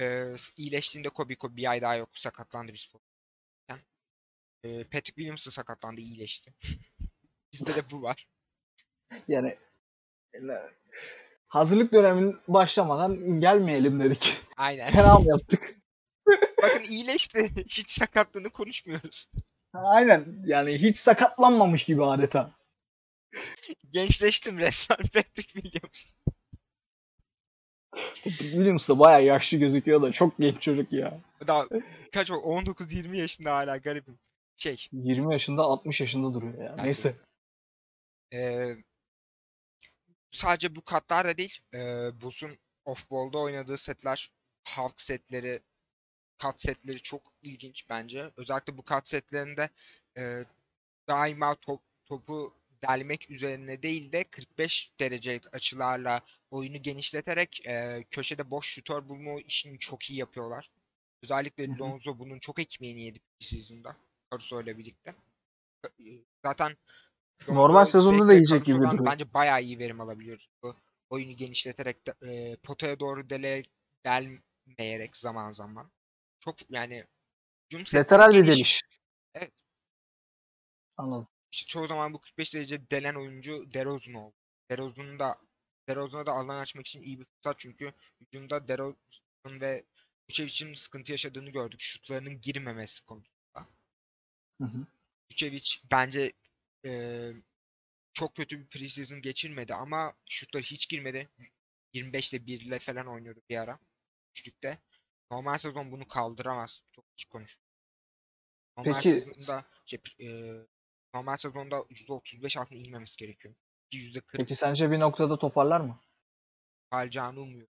Ee, iyileştiğinde Kobiko bir ay daha yok. Sakatlandı bir spor. Ee, Patrick Williamson sakatlandı. İyileşti. Bizde de bu var. Yani evet. Hazırlık dönemin başlamadan gelmeyelim dedik. Aynen. Fena mı yaptık? Bakın iyileşti. Hiç sakatlığını konuşmuyoruz. Aynen. Yani hiç sakatlanmamış gibi adeta. Gençleştim resmen Patrick Williamson. Williams da bayağı yaşlı gözüküyor da çok genç çocuk ya. Daha kaç o on dokuz yirmi yaşında hala garibim. Şey. yirmi yaşında altmış yaşında duruyor ya. Yani. Neyse. Ee, sadece bu katlar da değil. Ee, Bulls'un off-ball'da oynadığı setler, half setleri, kat setleri çok ilginç bence. Özellikle bu kat setlerinde e, daima top, topu delmek üzerine değil de kırk beş derecelik açılarla oyunu genişleterek e, köşede boş şutör bulma işini çok iyi yapıyorlar. Özellikle Lonzo bunun çok ekmeğini yedi bir sezonda. Caruso ile birlikte. Zaten normal sezonda da yiyecek gibi duruyor. Bence bayağı iyi verim alabiliyoruz. Bu oyunu genişleterek de, e, potaya doğru dele, delmeyerek zaman zaman. Çok yani lateral bir deliş. Evet. Anladım. İşte çoğu zaman bu kırk beş derece delen oyuncu DeRozan oldu. DeRozan'ın da DeRozan'a da alan açmak için iyi bir fırsat çünkü hücumda DeRozan ve Vucevic'in sıkıntı yaşadığını gördük. Şutlarının girmemesi konusunda. Hı hı. Vucevic bence e, çok kötü bir preseason geçirmedi ama şutları hiç girmedi. yirmi beşle birle falan oynuyordu bir ara. Üçlükte. Normal sezon bunu kaldıramaz. Çok açık konuşuyor. Normal Peki. sezonda şey, e, normal sezonda yüzde otuz beş altına inmemesi gerekiyor. yüzde kırk Peki sence bir noktada toparlar mı? Toparlayacağını umuyorum.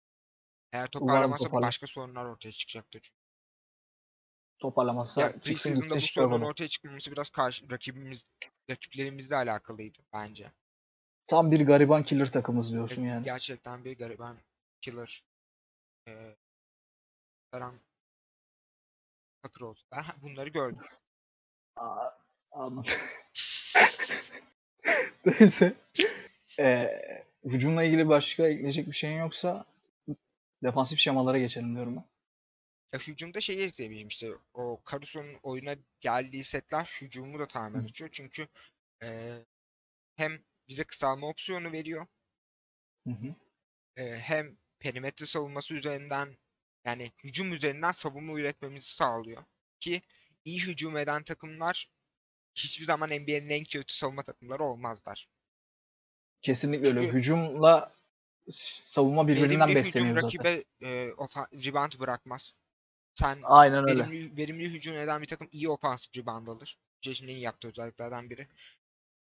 Eğer toparlamazsa toparlam. başka sorunlar ortaya çıkacaktır çünkü. Toparlamazsa yani, pre-season'da bu sorunun ortaya çıkmaması biraz karşı rakibimiz rakiplerimizle alakalıydı bence. Tam bir gariban killer takımız diyorsun evet, yani. Gerçekten bir gariban killer. Ee, Karan Takır olsun. Ben bunları gördüm. Aa, anladım. Neyse. Ee, hücumla ilgili başka ekleyecek bir şeyin yoksa defansif şemalara geçelim diyorum ben. Ya, hücumda şey ekleyebilirim işte. O Caruso'nun oyuna geldiği setler hücumu da tamamen açıyor. Çünkü e, hem bize kısalma opsiyonu veriyor. Hı hı. E, hem perimetre savunması üzerinden yani hücum üzerinden savunma üretmemizi sağlıyor. Ki iyi hücum eden takımlar hiçbir zaman N B A'nin en kötü savunma takımları olmazlar. Kesinlikle çünkü öyle. Hücumla savunma birbirinden besleniyor hücum zaten. Verimli hücum rakibe e, rebound bırakmaz. Sen Aynen öyle. Verimli, verimli hücum eden bir takım iyi ofansif rebound alır. Cejin'in yaptığı özelliklerden biri.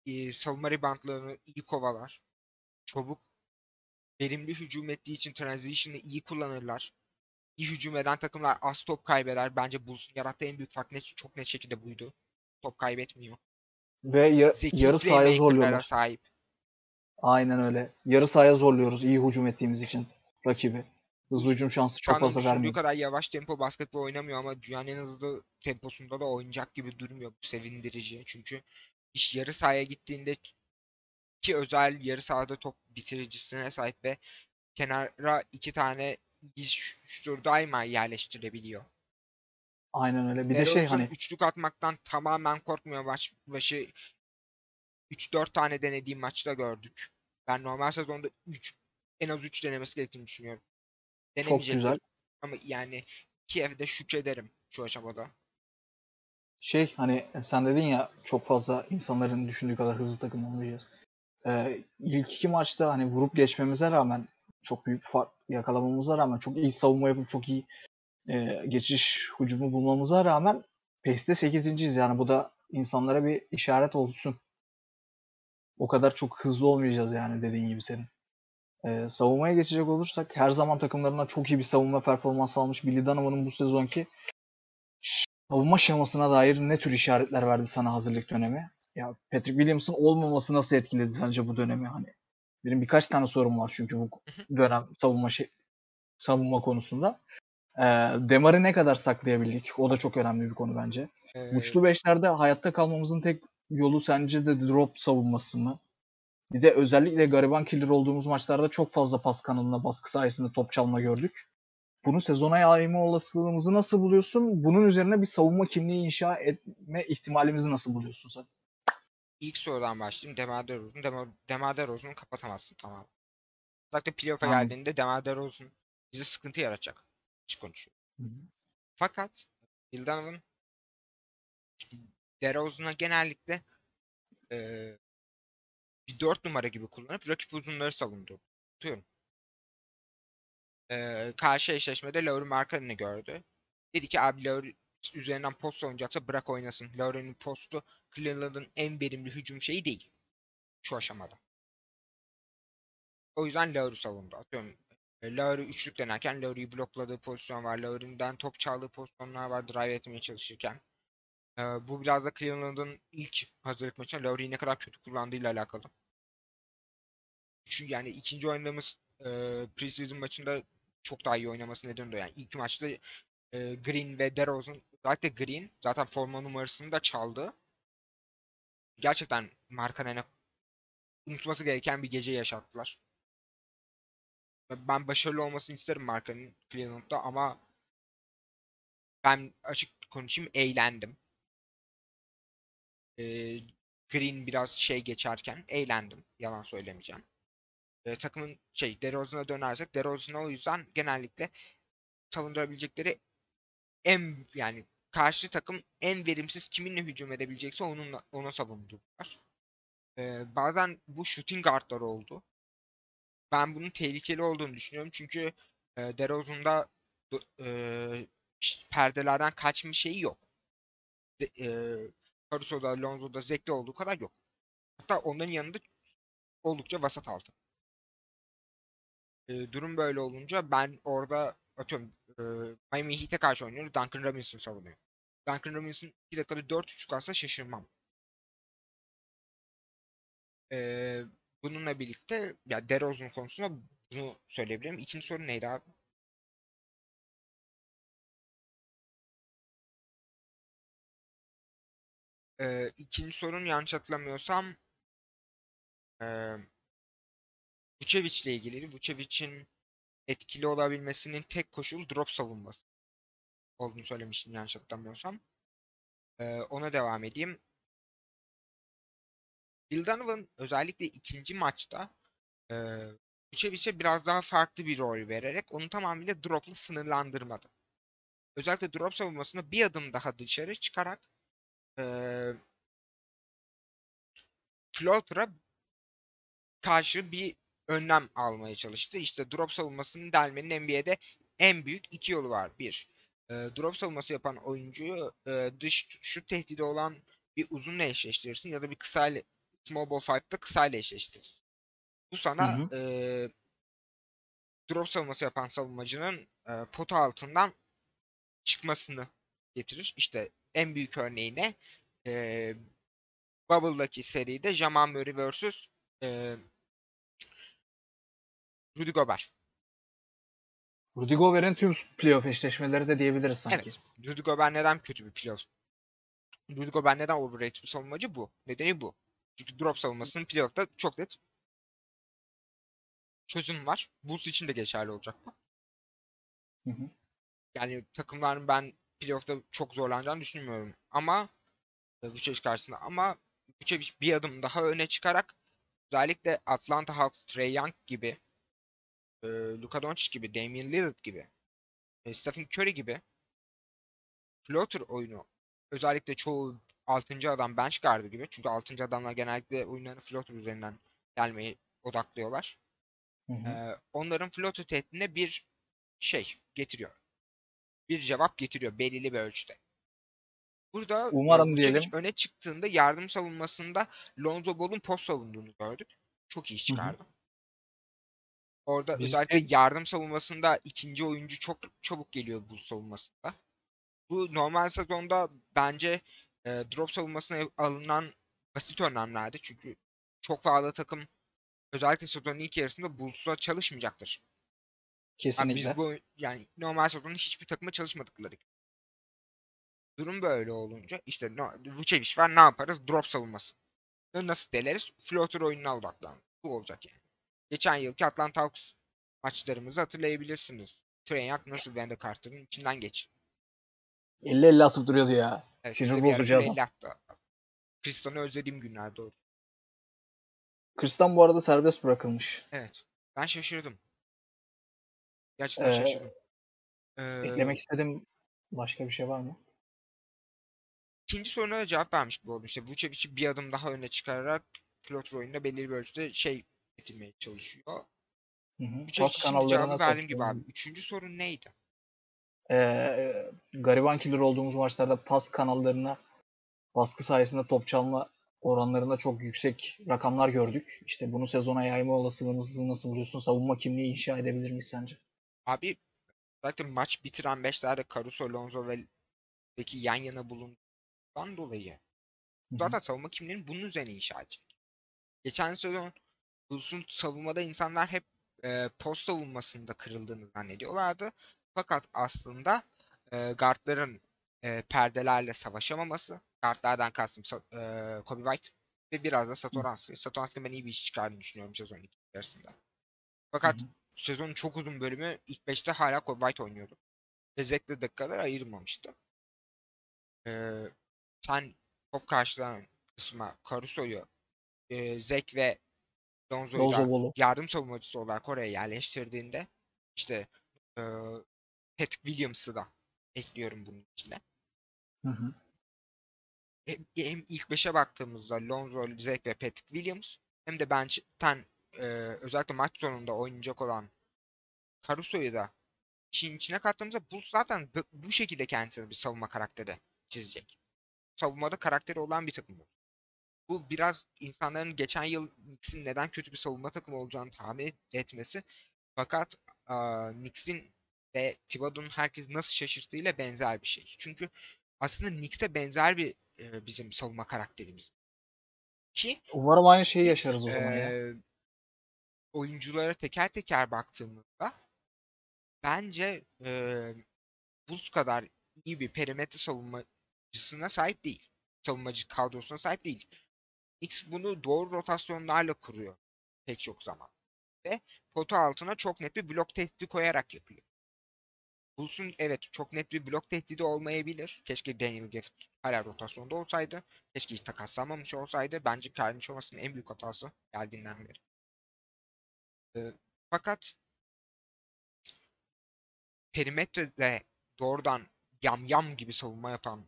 E, savunma reboundlarını iyi kovalar. Çabuk. Verimli hücum ettiği için transition'ı iyi kullanırlar. İyi hücum eden takımlar az top kaybeder. Bence Bulls'un yarattığı en büyük fark net, çok net şekilde buydu. Top kaybetmiyor. Ve ya, yarı sahaya zorluyorlar. Sahip. Aynen öyle. Yarı sahaya zorluyoruz iyi hücum ettiğimiz için rakibi. Hızlı hücum şansı çok fazla vermiyor. Bu kadar yavaş tempo basketbol oynamıyor ama dünyanın en hızlı temposunda da oynayacak gibi durmuyor. Bu sevindirici. Çünkü iş yarı sahaya gittiğinde ki özel yarı sahada top bitiricisine sahip ve kenara iki tane şutör daima yerleştirebiliyor. Aynen öyle. Bir Erol de şey hani üçlük atmaktan tamamen korkmuyor. Baş, başı üç dört tane denediğim maçta gördük. Ben normal sezonda üç en az üç denemesi gerektiğini düşünüyorum. Çok güzel. Ama yani Kiev'de şükrederim şu aşamada. Şey hani sen dedin ya çok fazla insanların düşündüğü kadar hızlı takım olmayacağız. Ee, ilk iki maçta hani vurup geçmemize rağmen çok büyük fark yakalamamıza rağmen çok iyi savunma yapıp çok iyi e, geçiş hücumu bulmamıza rağmen Pace'de sekizinciyiz yani bu da insanlara bir işaret olsun. O kadar çok hızlı olmayacağız yani dediğin gibi senin. E, savunmaya geçecek olursak her zaman takımlarına çok iyi bir savunma performansı almış Billy Donovan'ın bu sezonki savunma şemasına dair ne tür işaretler verdi sana hazırlık dönemi? Ya Patrick Williams'ın olmaması nasıl etkiledi sence bu dönemi hani? Benim birkaç tane sorum var çünkü bu dönem savunma şey, savunma konusunda. Ee, Demar'ı ne kadar saklayabildik? O da çok önemli bir konu bence. Ee, Uçlu beşlerde hayatta kalmamızın tek yolu sence de drop savunması mı? Bir de özellikle gariban killer olduğumuz maçlarda çok fazla pas kanalına baskı sayesinde top çalma gördük. Bunu sezona yayma olasılığımızı nasıl buluyorsun? Bunun üzerine bir savunma kimliği inşa etme ihtimalimizi nasıl buluyorsun sen? İlk sorudan başlayayım. Demar DeRozan. Demar DeRozan'ı kapatamazsın tamamen. Özellikle playoff'a geldiğinde Demar DeRozan bize sıkıntı yaratacak. Hiç konuşuyor. Hı-hı. Fakat Bill Donovan DeRozan'a genellikle e, bir dört numara gibi kullanıp rakip uzunları savundu. Tutuyorum. e, karşı eşleşmede Lauren Markkanen'ı gördü. Dedi ki abi Lauren üzerinden post oynayacaksa bırak oynasın. Lauren'in postu Cleveland'ın en verimli hücum şeyi değil şu aşamada. O yüzden Lauren'ı savundu. Atıyorum Lauren üçlük denerken Lauren'ı blokladığı pozisyon var. Lauren'den top çaldığı pozisyonlar var drive etmeye çalışırken. Ee, bu biraz da Cleveland'ın ilk hazırlık maçına Lauren'ı ne kadar kötü kullandığıyla alakalı. Çünkü yani ikinci oynadığımız e, preseason maçında çok daha iyi oynaması nedeni de yani ilk maçta e, Green ve DeRozan zaten Green zaten forma numarasını da çaldı. Gerçekten Markkanen'e unutması gereken bir gece yaşattılar. Ben başarılı olmasını isterim Markkanen'in Cleveland'da ama ben açık konuşayım eğlendim. Ee, Green biraz şey geçerken eğlendim. Yalan söylemeyeceğim. Ee, takımın şey DeRozan'a dönersek DeRozan'a o yüzden genellikle savundurabilecekleri en yani karşı takım en verimsiz kiminle hücum edebilecekse onunla, ona savundular. Ee, bazen bu shooting guardları oldu. Ben bunun tehlikeli olduğunu düşünüyorum çünkü e, DeRozan'da e, perdelerden kaçma şeyi yok. De, e, Caruso'da, Lonzo'da, Zek'te olduğu kadar yok. Hatta onların yanında oldukça vasat altı. E, durum böyle olunca ben orada atıyorum e, Miami Heat'e karşı oynuyorum. Duncan Robinson savunuyor. Duncan Robinson iki dakikada dört üçlük atsa şaşırmam. Eee Bununla birlikte ya DeRozan konusunda bunu söyleyebilirim. İkinci soru neydi abi? Ee, ikinci sorun yanlış hatırlamıyorsam e, Vucevic ile ilgili. Vucevic'in etkili olabilmesinin tek koşulu drop savunması olduğunu söylemiştim yanlış hatırlamıyorsam. Ee, ona devam edeyim. Bill Donovan özellikle ikinci maçta e, Vucevic'e biraz daha farklı bir rol vererek onu tamamıyla drop'la sınırlandırmadı. Özellikle drop savunmasında bir adım daha dışarı çıkarak e, floater'a karşı bir önlem almaya çalıştı. İşte drop savunmasının delmenin N B A'de en büyük iki yolu var. Bir, e, drop savunması yapan oyuncuyu e, dış şut tehdidi olan bir uzunla eşleştirirsin ya da bir kısa ile small ball fight'ta kısayla eşleştiririz. Bu sana hı hı. E, drop savunması yapan savunmacının e, pota altından çıkmasını getirir. İşte en büyük örneğine e, Bubble'daki seride Jamal Murray versus e, Rudy Gobert. Rudy Gobert'in tüm playoff eşleşmeleri de diyebiliriz sanki. Evet. Rudy Gobert neden kötü bir playoff? Rudy Gobert neden overrated bir savunmacı? Bu. Nedeni bu. Çünkü drop savunmasının playoff'ta çok net çözüm var. Bulls için de geçerli olacak bu. Hı hı. Yani takımların ben playoff'ta çok zorlanacağını düşünmüyorum. Ama Vucevic karşısında ama Vucevic bir adım daha öne çıkarak özellikle Atlanta Hawks, Trey Young gibi, e, Luka Doncic gibi, Damian Lillard gibi, e, Stephen Curry gibi floater oyunu özellikle çoğu altıncı adam bench guardı gibi. Çünkü altıncı adamlar genellikle oyunlarını floater üzerinden gelmeyi odaklıyorlar. Hı hı. Ee, onların floater tehdidine bir şey getiriyor. Bir cevap getiriyor belirli bir ölçüde. Burada umarım diyelim öne çıktığında yardım savunmasında Lonzo Ball'un post savunduğunu gördük. Çok iyi çıkardı. Hı hı. Orada Biz özellikle de... yardım savunmasında ikinci oyuncu çok çabuk geliyor bu savunmasında. Bu normal sezonda bence drop savunmasına alınan basit önlemlerdi. Çünkü çok fazla takım özellikle sezonun ilk yarısında Bulls'a çalışmayacaktır. Kesinlikle. Yani biz bu yani normal sezonun hiçbir takıma çalışmadıkları. Durum böyle olunca işte Vucevic var ne yaparız? Drop savunması. Nasıl deleriz? Floater oyununa odaklanır. Bu olacak yani. Geçen yılki Atlanta Hawks maçlarımızı hatırlayabilirsiniz. Trey Young nasıl Wendell Carter'ın içinden geçti. elli elli atıp duruyordu ya. Evet, sinir bozucu adam. Kristan'ı özlediğim günlerde oldu. Kristan bu arada serbest bırakılmış. Evet. Ben şaşırdım. Gerçekten ee, şaşırdım. Ee, eklemek istedim. Başka bir şey var mı? İkinci soruna cevap vermiş gibi oldu. İşte Vucevic'i bir adım daha öne çıkararak floater oyununda belirli bir ölçüde şey getirmeye çalışıyor. Birçok kişinin cevabı verdiğim gibi abi. Üçüncü sorun neydi? Ee, gariban killer olduğumuz maçlarda pas kanallarına baskı sayesinde top çalma oranlarında çok yüksek rakamlar gördük. İşte bunu sezona yayma olasılığımızı nasıl buluyorsun? Savunma kimliği inşa edebilir miyiz sence? Abi zaten maç bitiren beşlerde Caruso, Lonzo ve Peki yan yana bulunduğundan dolayı zaten savunma kimliğini bunun üzerine inşa edecek. Geçen sezon Bulls'un savunmada insanlar hep e, post savunmasında kırıldığını zannediyorlardı. Fakat aslında e, guardların e, perdelerle savaşamaması, guardlardan kastım e, Kobe White ve biraz da Satoranski. Satoranski'nin ben iyi bir iş çıkardığını düşünüyorum sezon içerisinde. Fakat hı hı. sezonun çok uzun bölümü ilk beşte hala Kobe White oynuyordu. Ve zekli dakikalar ayırmamıştı. Ee, sen top karşılanan kısma Caruso'yu e, Zek ve Lonzo'yu yardım savunmacısı olarak oraya yerleştirdiğinde işte e, Patrick Williams'ı da ekliyorum bunun içine. Hı hı. Hem, hem ilk beşe baktığımızda Lonzo, Zek ve Patrick Williams hem de bench'ten e, özellikle maç sonunda oynayacak olan Caruso'yu da işin içine kattığımızda Bulls zaten bu, bu şekilde kendisine bir savunma karakteri çizecek. Savunmada karakteri olan bir takım bu. Bu biraz insanların geçen yıl Knicks'in neden kötü bir savunma takımı olacağını tahmin etmesi. Fakat uh, Knicks'in ve Thibodeau'nun herkes nasıl şaşırttığıyla benzer bir şey. Çünkü aslında Knicks'e benzer bir e, bizim savunma karakterimiz. Ki umarım aynı şeyi Knicks, yaşarız o zaman. E, ya. Oyunculara teker teker baktığımızda bence e, Bulls kadar iyi bir perimetre savunmacısına sahip değil. Savunmacı kadrosuna sahip değil. X bunu doğru rotasyonlarla kuruyor pek çok zaman. Ve pota altına çok net bir blok tehdidi koyarak yapıyor. Bulsun evet çok net bir blok tehdidi olmayabilir. Keşke Daniel Gafford hala rotasyonda olsaydı. Keşke hiç takaslanmamış olsaydı. Bence Kyle Anderson'ın en büyük hatası geldiğinden beri. E, fakat perimetrede doğrudan yam yam gibi savunma yapan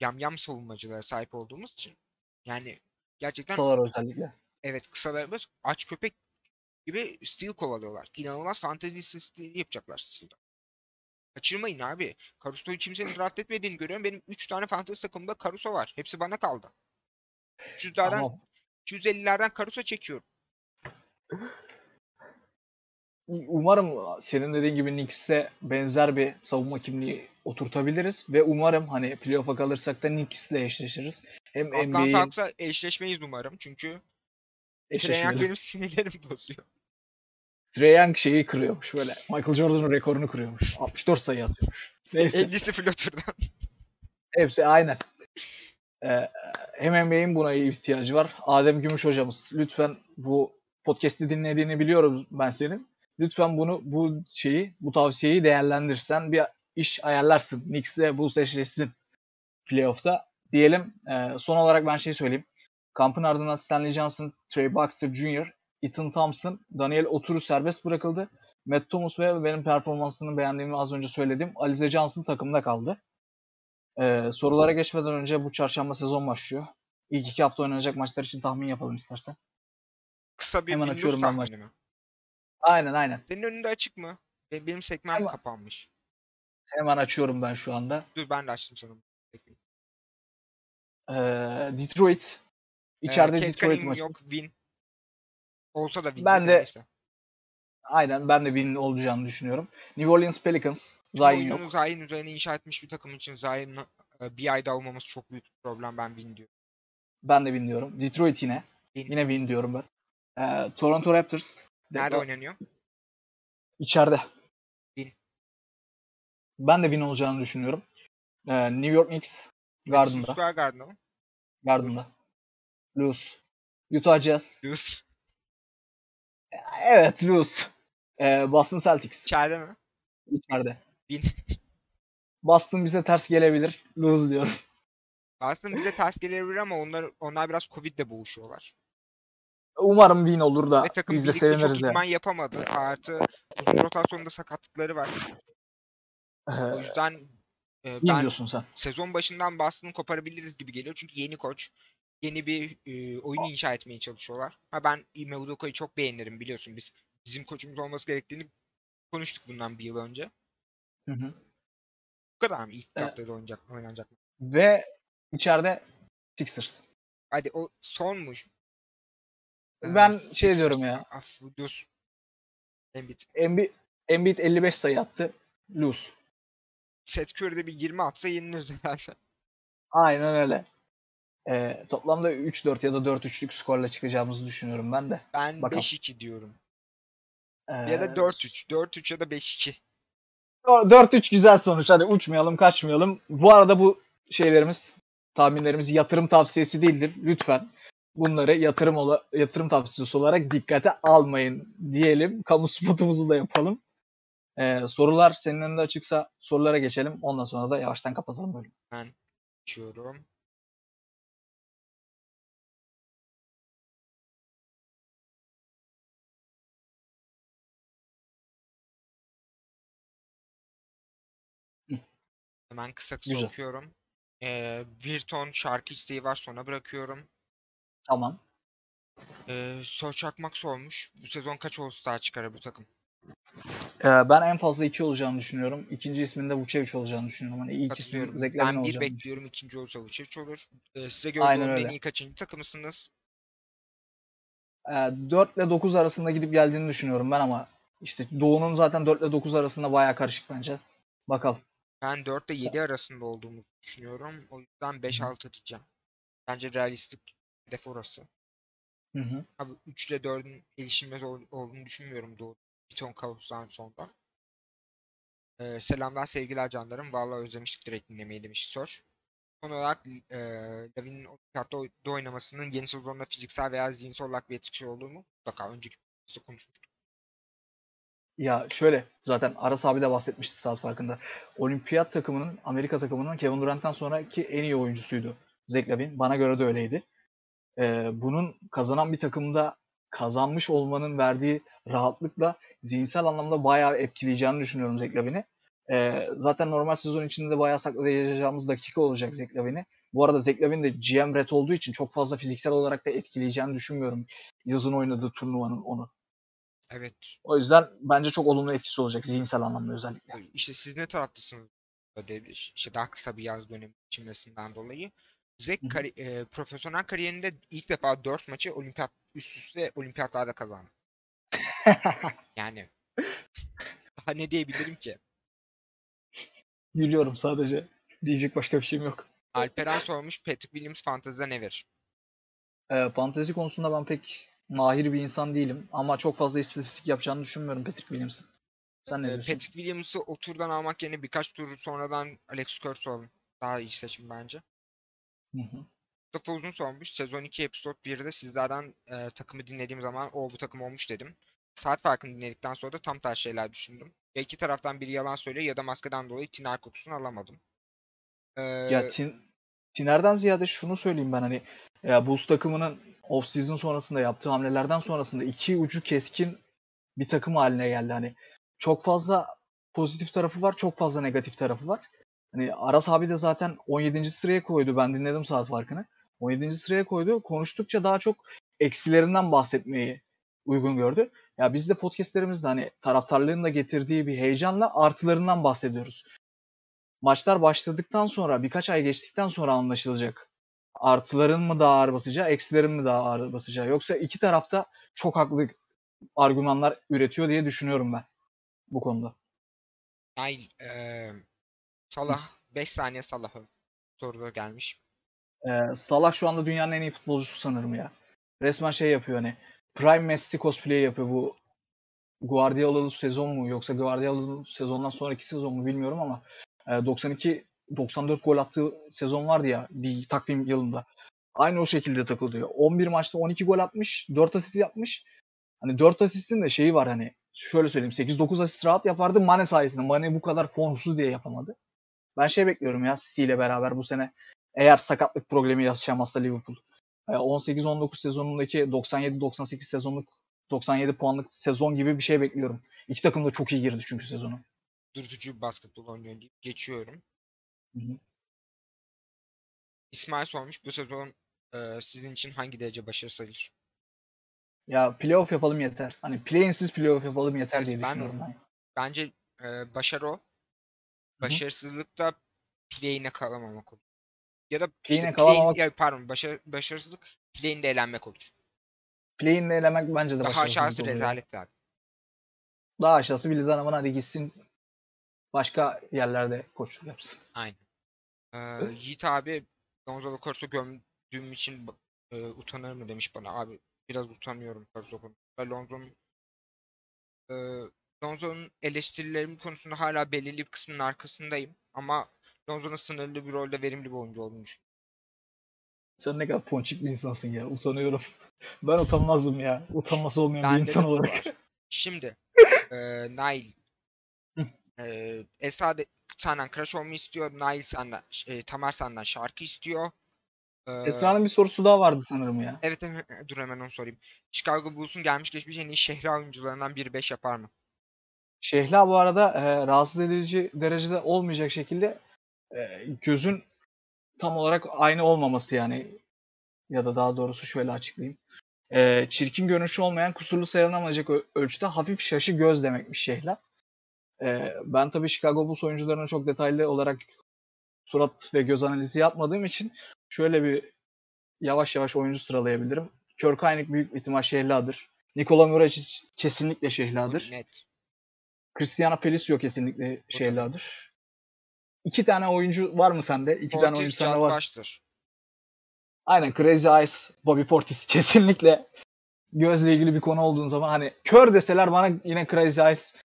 yam yam savunmacılara sahip olduğumuz için yani gerçekten kısalar özellikle. Evet kısalarımız aç köpek gibi steal kovalıyorlar. İnanılmaz fantezi istatistikleri yapacaklar steal'da. Kaçırmayın abi. Caruso'yu kimsenin draft etmediğini görüyorum. Benim üç tane fantezi takımda Caruso var. Hepsi bana kaldı. Tamam. iki yüz ellilerden Caruso çekiyorum. Umarım senin dediğin gibi Knicks'e benzer bir savunma kimliği oturtabiliriz ve umarım hani playoff'a kalırsak da Knicks'le eşleşiriz. Hem N B A'in Atlanta eşleşmeyiz umarım çünkü Trey Young benim sinirlerim bozuyor. Trey Young şeyi kırıyormuş böyle. Michael Jordan'ın rekorunu kırıyormuş. altmış dört sayı atıyormuş. Neyse. ellisi floturdan. Hepsi aynen. Ee, hem N B A'in buna ihtiyacı var. Adem Gümüş hocamız lütfen bu podcast'i dinlediğini biliyorum ben senin. Lütfen bunu bu şeyi, bu tavsiyeyi değerlendirsen bir iş ayarlarsın. Knicks'le Bulls eşleşsin playoff'ta diyelim. E, son olarak ben şey söyleyeyim. Kampın ardından Stanley Johnson, Trey Baxter Junior, Ethan Thompson, Daniel Otur'u serbest bırakıldı. Matt Thomas ve benim performansını beğendiğimi az önce söyledim. Alize Johnson takımda kaldı. E, sorulara geçmeden önce bu çarşamba sezon başlıyor. İlk iki hafta oynanacak maçlar için tahmin yapalım istersen. Kısa bir hemen açıyorum ben maçı. Aynen aynen. Senin önünde açık mı? Benim sekmem hemen, kapanmış. Hemen açıyorum ben şu anda. Dur ben de açtım sanırım. Ee, Detroit. İçeride ee, Detroit maçı. Yok win. Olsa da win. Ben de neyse. Aynen ben de win olacağını düşünüyorum. New Orleans Pelicans. Zion yok. Zion üzerine inşa etmiş bir takım için Zion'ın bir ayda olmaması çok büyük bir problem. Ben win diyorum. Ben de win diyorum. Detroit yine. Win. Yine win diyorum ben. Ee, Toronto Raptors. Nerede oynanıyor? İçeride. Win. Ben de win olacağını düşünüyorum. Ee, New York Knicks Garden'da. Square Garden'da mı? Garden'da. Lose. Utah Jazz. Lose. Evet, lose. Ee, Boston Celtics. İçeride mi? İçeride. Win. Boston bize ters gelebilir. Lose diyorum. Boston bize ters gelebilir ama onlar onlar biraz Covid'le boğuşuyorlar. Umarım win olur da biz de seviniriz. Çok idman yani. Yapamadı. Artı uzun rotasyonda sakatlıkları var. Ee, o yüzden e, ben sen. Sezon başından Boston'ı koparabiliriz gibi geliyor. Çünkü yeni koç yeni bir e, oyun inşa etmeye çalışıyorlar. Ha ben Mevdoka'yı çok beğenirim, biliyorsun biz bizim koçumuz olması gerektiğini konuştuk bundan bir yıl önce. Hı hı. Bu kadar mı? İlk evet. haftada oynayacak, oynanacak. Ve içeride Sixers. Hadi o sonmuş. Ben ee, şey Sixers diyorum ya. Af, dur. Embiid. Embiid, Embiid elli beş sayı attı. Lose. Seth Curry'de bir yirmi atsa yenilir herhalde. Aynen öyle. Ee, toplamda üç dört ya da dört üçlük skorla çıkacağımızı düşünüyorum ben de. Ben bakalım. beş iki diyorum. Ee, ya da dört üç. dört üç ya da beş iki. dört üç güzel sonuç. Hadi uçmayalım, kaçmayalım. Bu arada bu şeylerimiz, tahminlerimiz yatırım tavsiyesi değildir. Lütfen bunları yatırım ola, yatırım tavsiyesi olarak dikkate almayın diyelim. Kamu spotumuzu da yapalım. Ee, sorular senin önünde açıksa sorulara geçelim. Ondan sonra da yavaştan kapatalım bölümü. Ben geçiyorum. Hemen kısa kısa okuyorum. Ee, bir ton şarkı isteği var, sonra bırakıyorum. Tamam. Ee, Söz Çakmak sormuş. Bu sezon kaç All-Star çıkarır bu takım? Ee, ben en fazla iki olacağını düşünüyorum. İkinci isminde Vucevic olacağını düşünüyorum. Hani ilk ismi Zekler'in olacağını düşünüyorum. Ben bir bekliyorum, ikinci olsa Vucevic olur. Ee, size gördüğünüz en iyi kaçıncı takımısınız? Ee, dört ile dokuz arasında gidip geldiğini düşünüyorum ben ama işte Doğu'nun zaten dört ile dokuz arasında bayağı karışık bence. Bakalım. Ben dört ile yedi arasında olduğumuzu düşünüyorum. O yüzden beş altı diyeceğim. Bence realistik hedef orası. Hı hı. Abi üç ile dördün erişilmez olduğunu düşünmüyorum doğru. Bir ton kaostan sonra. Ee, selamlar sevgiler canlarım. Vallahi özlemiştik direkt dinlemeyi demiş Sör. Son olarak e, Lavin'in o kartta oynamasının yeni sezonda fiziksel veya zihinsel olarak bir etkisi olduğunu mutlaka önceki bölümde konuşmuştuk. Ya şöyle, zaten Aras abi de bahsetmişti saat farkında. Olimpiyat takımının, Amerika takımının Kevin Durant'tan sonraki en iyi oyuncusuydu Zach LaVine. Bana göre de öyleydi. Ee, bunun kazanan bir takımda kazanmış olmanın verdiği rahatlıkla zihinsel anlamda bayağı etkileyeceğini düşünüyorum Zach LaVine'i. Ee, zaten normal sezon içinde de bayağı saklayacağımız dakika olacak Zach LaVine'i. Bu arada Zach LaVine de G M Red olduğu için çok fazla fiziksel olarak da etkileyeceğini düşünmüyorum. Yazın oynadığı turnuvanın onu. Evet. O yüzden bence çok olumlu etkisi olacak zihinsel anlamda özellikle. İşte siz ne taraftasınız? İşte daha kısa bir yaz dönemi biçimlesinden dolayı. Zek kari- e, profesyonel kariyerinde ilk defa dört maçı olimpiyat üst üste olimpiyatlarda kazandı. Yani daha ne diyebilirim ki? Gülüyorum sadece. Diyecek başka bir şeyim yok. Alperen sormuş, Patrick Williams fantezide ne verir? E, fantezi konusunda ben pek mahir bir insan değilim ama çok fazla istatistik yapacağını düşünmüyorum Patrick Williams'ın. Sen ne diyorsun? Patrick Williams'ı o turdan almak yerine birkaç tur sonradan Alex Curse alın. Daha iyi seçim bence. Hı hı. Mustafa Uzun sormuş. Sezon iki episode birde sizlerden e, takımı dinlediğim zaman o bu takım olmuş dedim. Saat farkını dinledikten sonra da tam tersi şeyler düşündüm. Ya iki taraftan biri yalan söylüyor ya da maskeden dolayı Tiner kutusunu alamadım. Ee, ya tin, Tiner'den ziyade şunu söyleyeyim ben, hani ya Bulls takımının off-season sonrasında yaptığı hamlelerden sonrasında iki ucu keskin bir takım haline geldi. Hani çok fazla pozitif tarafı var, çok fazla negatif tarafı var. Hani Aras abi de zaten on yedinci sıraya koydu. Ben dinledim saat farkını. on yedinci sıraya koydu. Konuştukça daha çok eksilerinden bahsetmeyi uygun gördü. Ya biz de podcastlerimizde hani taraftarlığın da getirdiği bir heyecanla artılarından bahsediyoruz. Maçlar başladıktan sonra, birkaç ay geçtikten sonra anlaşılacak. Artıların mı daha ağır basacağı, eksilerin mi daha ağır basacağı? Yoksa iki tarafta çok haklı argümanlar üretiyor diye düşünüyorum ben bu konuda. Ay, e, Salah, beş saniye Salah'ın soruda gelmiş. E, Salah şu anda dünyanın en iyi futbolcusu sanırım ya. Resmen şey yapıyor, hani Prime Messi cosplay'i yapıyor bu. Guardiola'lı sezon mu yoksa Guardiola'lı sezondan sonraki sezon mu bilmiyorum ama e, doksan iki doksan dört gol attığı sezon vardı ya bir takvim yılında. Aynı o şekilde takılıyor. on bir maçta on iki gol atmış, dört asist yapmış. Hani dört asistin de şeyi var, hani şöyle söyleyeyim, sekiz dokuz asist rahat yapardı Mane sayesinde. Mane bu kadar formsuz diye yapamadı. Ben şey bekliyorum ya, City ile beraber bu sene eğer sakatlık problemi yaşamazsa Liverpool. on sekiz on dokuz sezonundaki doksan yedi doksan sekiz sezonluk doksan yedi puanlık sezon gibi bir şey bekliyorum. İki takım da çok iyi girdi çünkü sezonu. Dürtücü basketbol oynuyor deyip geçiyorum. Hı hı. İsmail sormuş, bu sezon Ee, sizin için hangi derece başarı sayılır? Ya playoff yapalım yeter. Hani play-in'siz playoff yapalım yeter evet, diye ben, düşünüyorum ben. Bence e, başarı o. Başarısızlık da play-in'e kalamamak olur. Ya da play-in'e işte, kalamamak... Play-in, ya, pardon başarı, başarısızlık play-in'de elenmek olur. Play-in'de elenmek bence de başarısızlık olur. Daha aşağısı rezalet abi. Daha aşağısı bir lidan aman hadi gitsin. Başka yerlerde koşuluk yapsın. Aynen. Ee, Yiğit abi Gonzalo Corso gömdüğüm için e, utanır mı demiş bana. Abi biraz utanıyorum Corso konusunda. Lonzo'nun e, Lonzo'nun eleştirilerim konusunda hala belirli bir kısmının arkasındayım. Ama Lonzo'nun sınırlı bir rolde verimli bir oyuncu olduğunu düşünüyorum. Sen ne kadar ponçik bir insansın ya. Utanıyorum. Ben utanmazdım ya. Utanması olmayan ben bir insan olarak. Şimdi e, Nail Ee, Esad senden crush olmayı istiyor. Nail senden, e, Tamer senden şarkı istiyor. Ee, Esra'nın bir sorusu daha vardı sanırım ya. Evet, hemen, dur hemen onu sorayım. Chicago Bulls'un gelmiş geçmiş en iyi Şehla oyuncularından biri beş yapar mı? Şehla bu arada e, rahatsız edici derecede olmayacak şekilde e, gözün tam olarak aynı olmaması yani. Ya da daha doğrusu şöyle açıklayayım. E, çirkin görünüşü olmayan kusurlu sayılamayacak ölçüde hafif şaşı göz demekmiş Şehla. Ben tabii Chicago Bulls oyuncularına çok detaylı olarak surat ve göz analizi yapmadığım için şöyle bir yavaş yavaş oyuncu sıralayabilirim. Kirk Hynek büyük ihtimal Şehla'dır. Nikola Mirotic kesinlikle Şehla'dır. Net. Cristiano Felicio kesinlikle Şehla'dır. İki tane oyuncu var mı sende? İki Portis tane oyuncu sende var. Baştır. Aynen Crazy Eyes, Bobby Portis kesinlikle. Gözle ilgili bir konu olduğun zaman hani kör deseler bana yine Crazy Eyes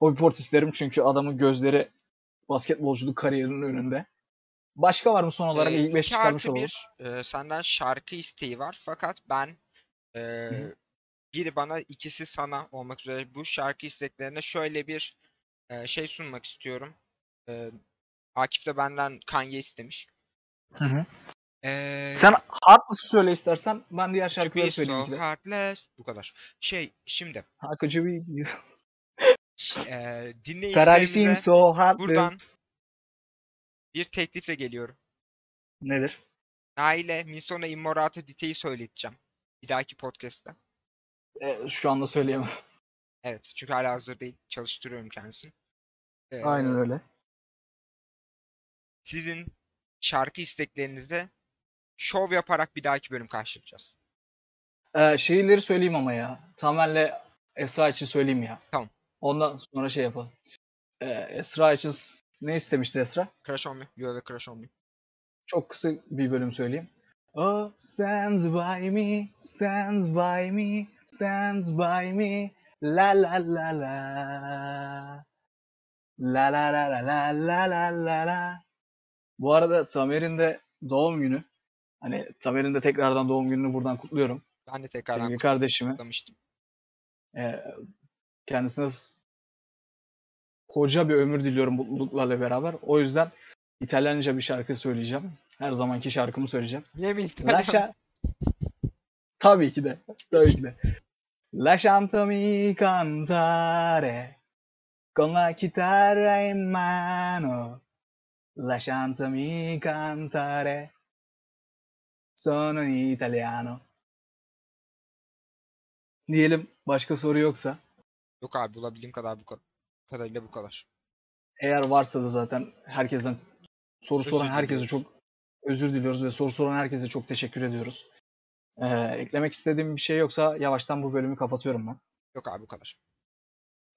Bobby Portis derim çünkü adamın gözleri basketbolculuk kariyerinin önünde. Başka var mı son olarak? E, ilk beş çıkarmış olalım. E, senden şarkı isteği var fakat ben e, biri bana ikisi sana olmak üzere bu şarkı isteklerine şöyle bir e, şey sunmak istiyorum. E, Akif de benden Kanye istemiş. Hı hı. E, Sen Heartless'ı söyle istersen ben diğer şarkıları söyleyeyim. So Heartless. Bu kadar. Şey şimdi. Hakıcı bir... Eee dinleyicilerimize so buradan bir teklifle geliyorum. Nedir? Nail'e Misona Immorata Dite'yi söyleteceğim. Bir dahaki podcast'ta. E, şu anda söyleyemem. Evet, çünkü hala hazır değil. Çalıştırıyorum kendisini. E, Aynen öyle. Sizin şarkı isteklerinize şov yaparak bir dahaki bölüm karşılayacağız. Eee şeyleri söyleyeyim ama ya. Tamer'le Esra için söyleyeyim ya. Tamam. Ondan sonra şey yapalım. Ee, Esra için ne istemişti Esra? Crash on me. You have a crash on me. Çok kısa bir bölüm söyleyeyim. Oh stands by me, stands by me, stands by me. La la la la. La la la la la la la la. Bu arada Tamer'in de doğum günü. Hani Tamer'in de tekrardan doğum gününü buradan kutluyorum. Ben de tekrardan sevgili kardeşimi kutlamıştım. Ee, kendisine koca bir ömür diliyorum mutluluklarla beraber. O yüzden İtalyanca bir şarkı söyleyeceğim. Her zamanki şarkımı söyleyeceğim. Niye mi İtalyanca? Tabii ki de. Tabii ki de. Lasciatemi cantare con la chitarra in mano. Lasciatemi cantare. Sono un italiano. Diyelim başka soru yoksa. Yok abi bulabildiğim kadar bu kadarıyla bu kadar. Eğer varsa da zaten herkesten soru özür soran herkese çok özür diliyoruz ve soru soran herkese çok teşekkür ediyoruz. Ee, eklemek istediğim bir şey yoksa yavaştan bu bölümü kapatıyorum ben. Yok abi bu kadar.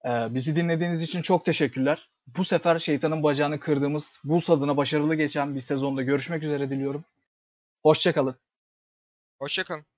Ee, bizi dinlediğiniz için çok teşekkürler. Bu sefer şeytanın bacağını kırdığımız Bulls adına başarılı geçen bir sezonda görüşmek üzere diliyorum. Hoşça kalın. Hoşça kalın.